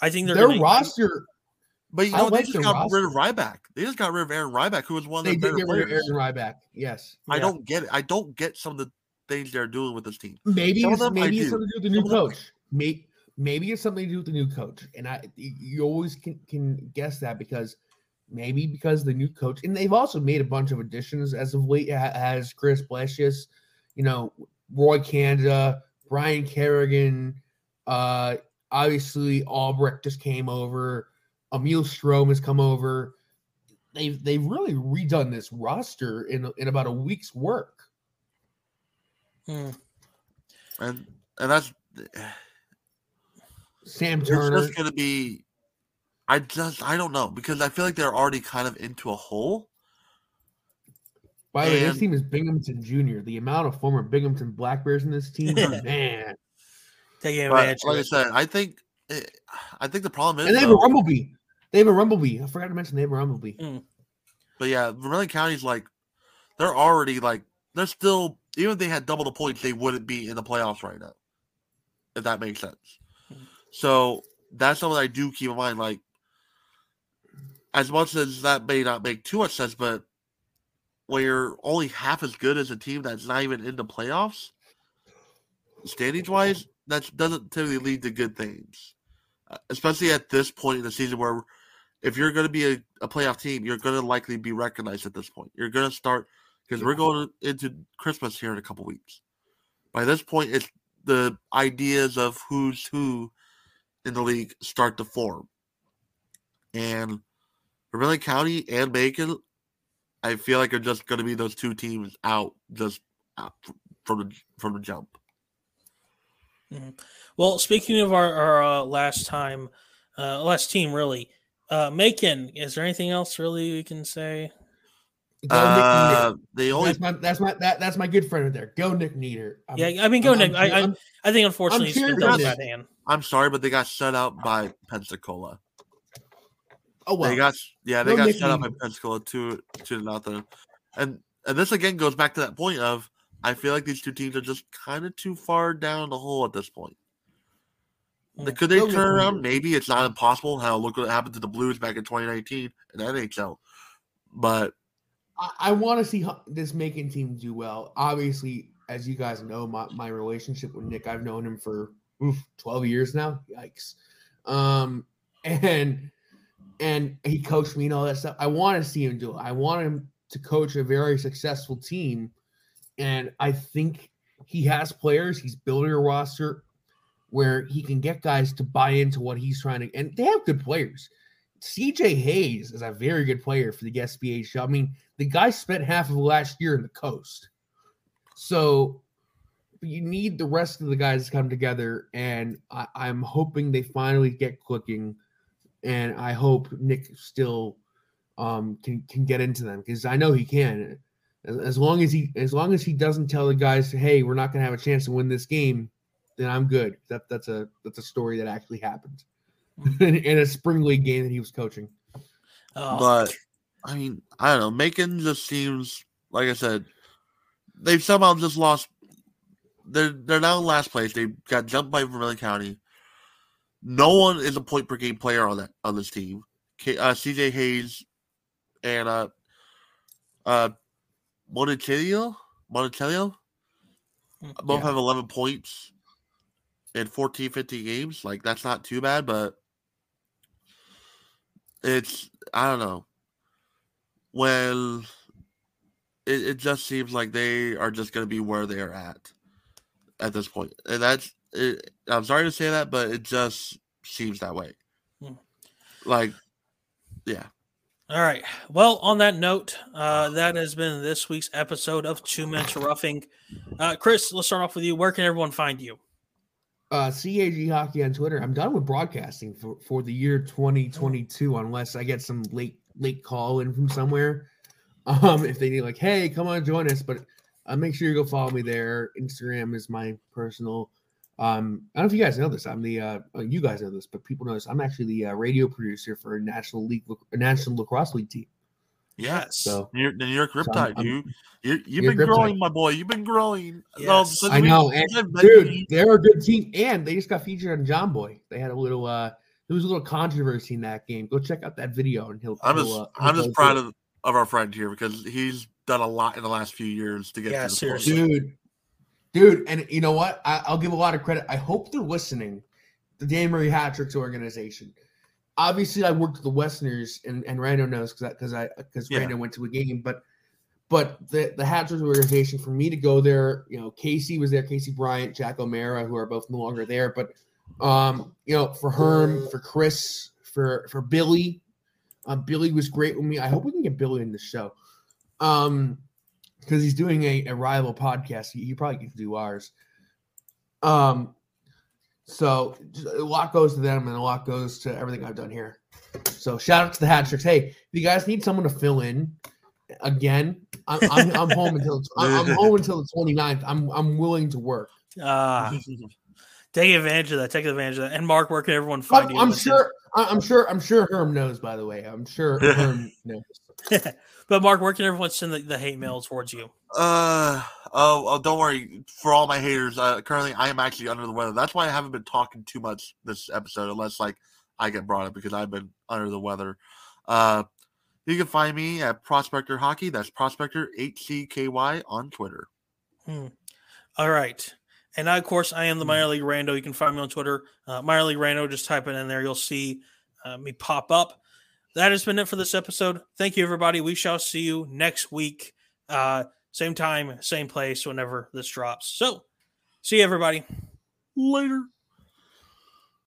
I think they're their gonna, roster. But you know, like they just got roster. rid of Ryback. They just got rid of Aaron Ryback, who was one of the better players. They did get rid of Aaron Ryback. Yes. I yeah. don't get it. I don't get some of the things they're doing with this team. Maybe some it's, maybe it's something to do with the new coach. Maybe. Maybe it's something to do with the new coach, and I you always can, can guess that because maybe because the new coach, and they've also made a bunch of additions as of late, as Chris Blasius, you know, Roy Canada, Brian Kerrigan, uh, obviously Albrecht just came over, Emil Strom has come over. They've they've really redone this roster in in about a week's work, hmm. and and that's. Sam Turner. It's just going to be – I just – I don't know because I feel like they're already kind of into a hole. By the way, this team is Binghamton Junior. The amount of former Binghamton Black Bears in this team, man. Take advantage. Like I said, I think – I think the problem is – And they have though, a Rumblebee. They have a Rumblebee. I forgot to mention they have a Rumblebee. Mm. But, yeah, Vermilion County's like – they're already like – they're still – even if they had double the points, they wouldn't be in the playoffs right now, if that makes sense. So that's something I do keep in mind. Like, as much as that may not make too much sense, but when you're only half as good as a team that's not even in the playoffs, standings wise, that doesn't typically lead to good things. Especially at this point in the season, where if you're going to be a, a playoff team, you're going to likely be recognized at this point. You're going to start because we're going into Christmas here in a couple weeks. By this point, it's the ideas of who's who in the league start to form, and Vermilion County and Bacon, I feel like are just going to be those two teams out just out from from the jump. Mm-hmm. Well, speaking of our, our uh, last time, uh, last team really, uh, Macon. Is there anything else really we can say? Go uh, Nick the only that's my that's my that, that's my good friend right there. Go Nick Nieder. I'm, yeah, I mean go I'm, Nick. I'm, I, I I think unfortunately he's been done by Dan. I'm sorry, but they got shut out by Pensacola. Oh wow. They got yeah, they go got Nick shut out by Pensacola two to nothing. And and this again goes back to that point of I feel like these two teams are just kind of too far down the hole at this point. Mm-hmm. Could they go turn around? Maybe it's not impossible. How look what happened to the Blues back in twenty nineteen in the N H L. But I want to see this Macon team do well. Obviously, as you guys know, my, my relationship with Nick, I've known him for oof, twelve years now. Yikes. Um, and and he coached me and all that stuff. I want to see him do it. I want him to coach a very successful team. And I think he has players. He's building a roster where he can get guys to buy into what he's trying to. And they have good players. C J Hayes is a very good player for the S B H. I mean, the guy spent half of last year in the coast. So you need the rest of the guys to come together, and I, I'm hoping they finally get clicking, and I hope Nick still um, can can get into them because I know he can. As, as long as he as long as he doesn't tell the guys, hey, we're not going to have a chance to win this game, then I'm good. That that's a that's a story that actually happened. In a spring league game that he was coaching. Oh. But, I mean, I don't know. Macon just seems, like I said, they've somehow just lost. They're, they're now in last place. They got jumped by Vermillion County. No one is a point-per-game player on that on this team. K, uh, C J Hayes and uh, uh, Monticello? Monticello? Both yeah. have eleven points in fourteen fifteen games. Like, that's not too bad, but it's, I don't know. Well, it, it just seems like they are just going to be where they're at at this point. And that's, It, I'm sorry to say that, but it just seems that way. Hmm. Like, yeah. All right. Well, on that note, uh, that has been this week's episode of Two Minutes Roughing. Uh, Chris, let's start off with you. Where can everyone find you? Uh, C A G Hockey on Twitter. I'm done with broadcasting for, for the year twenty twenty-two, unless I get some late late call in from somewhere. Um, if they need, like, hey, come on, join us. But uh, make sure you go follow me there. Instagram is my personal. Um, I don't know if you guys know this. I'm the uh, you guys know this, but people know this. I'm actually the uh, radio producer for a national league, a national lacrosse league team. Yes, so you're, the New York Riptide. So I'm, you, you, you've been Riptide. growing, my boy. You've been growing. Yes. Um, I we, know, and, dude. They're a good team, and they just got featured on John Boy. They had a little. Uh, there was a little controversy in that game. Go check out that video, and he'll. I'm just, uh, I'm just proud of, of our friend here because he's done a lot in the last few years to get. Yeah, to the seriously, dude. Dude, and you know what? I, I'll give a lot of credit. I hope they're listening. The Danbury Hat Tricks organization. Obviously, I worked with the Westerners, and, and Rando knows because because I because yeah. Rando went to a game. But but the the Hat Tricks organization, for me to go there, you know, Casey was there, Casey Bryant, Jack Elmira, who are both no longer there. But um, you know, for Herm, for Chris, for for Billy, um, Billy was great with me. I hope we can get Billy in the show. Um. Because he's doing a, a rival podcast. He, he probably gets to do ours. Um, so a lot goes to them and a lot goes to everything I've done here. So shout out to the Hat Tricks. Hey, if you guys need someone to fill in again, I'm I'm, I'm home until I'm, I'm home until the twenty-ninth. I'm I'm willing to work. Uh, take advantage of that. Take advantage of that. And Mark, where can everyone find you? I'm sure I'm sure I'm sure Herm knows, by the way. I'm sure Herm knows. But Mark, where can everyone send the, the hate mail towards you? Uh oh, oh, don't worry. For all my haters, uh, currently I am actually under the weather. That's why I haven't been talking too much this episode, unless like I get brought up because I've been under the weather. Uh, you can find me at Prospector Hockey. That's Prospector H C K Y on Twitter. Hmm. All right. And I, of course, I am the Minor League Rando. You can find me on Twitter. Uh, Minor League Rando. Just type it in there. You'll see uh, me pop up. That has been it for this episode. Thank you, everybody. We shall see you next week. Uh, same time, same place, whenever this drops. So, see you, everybody. Later.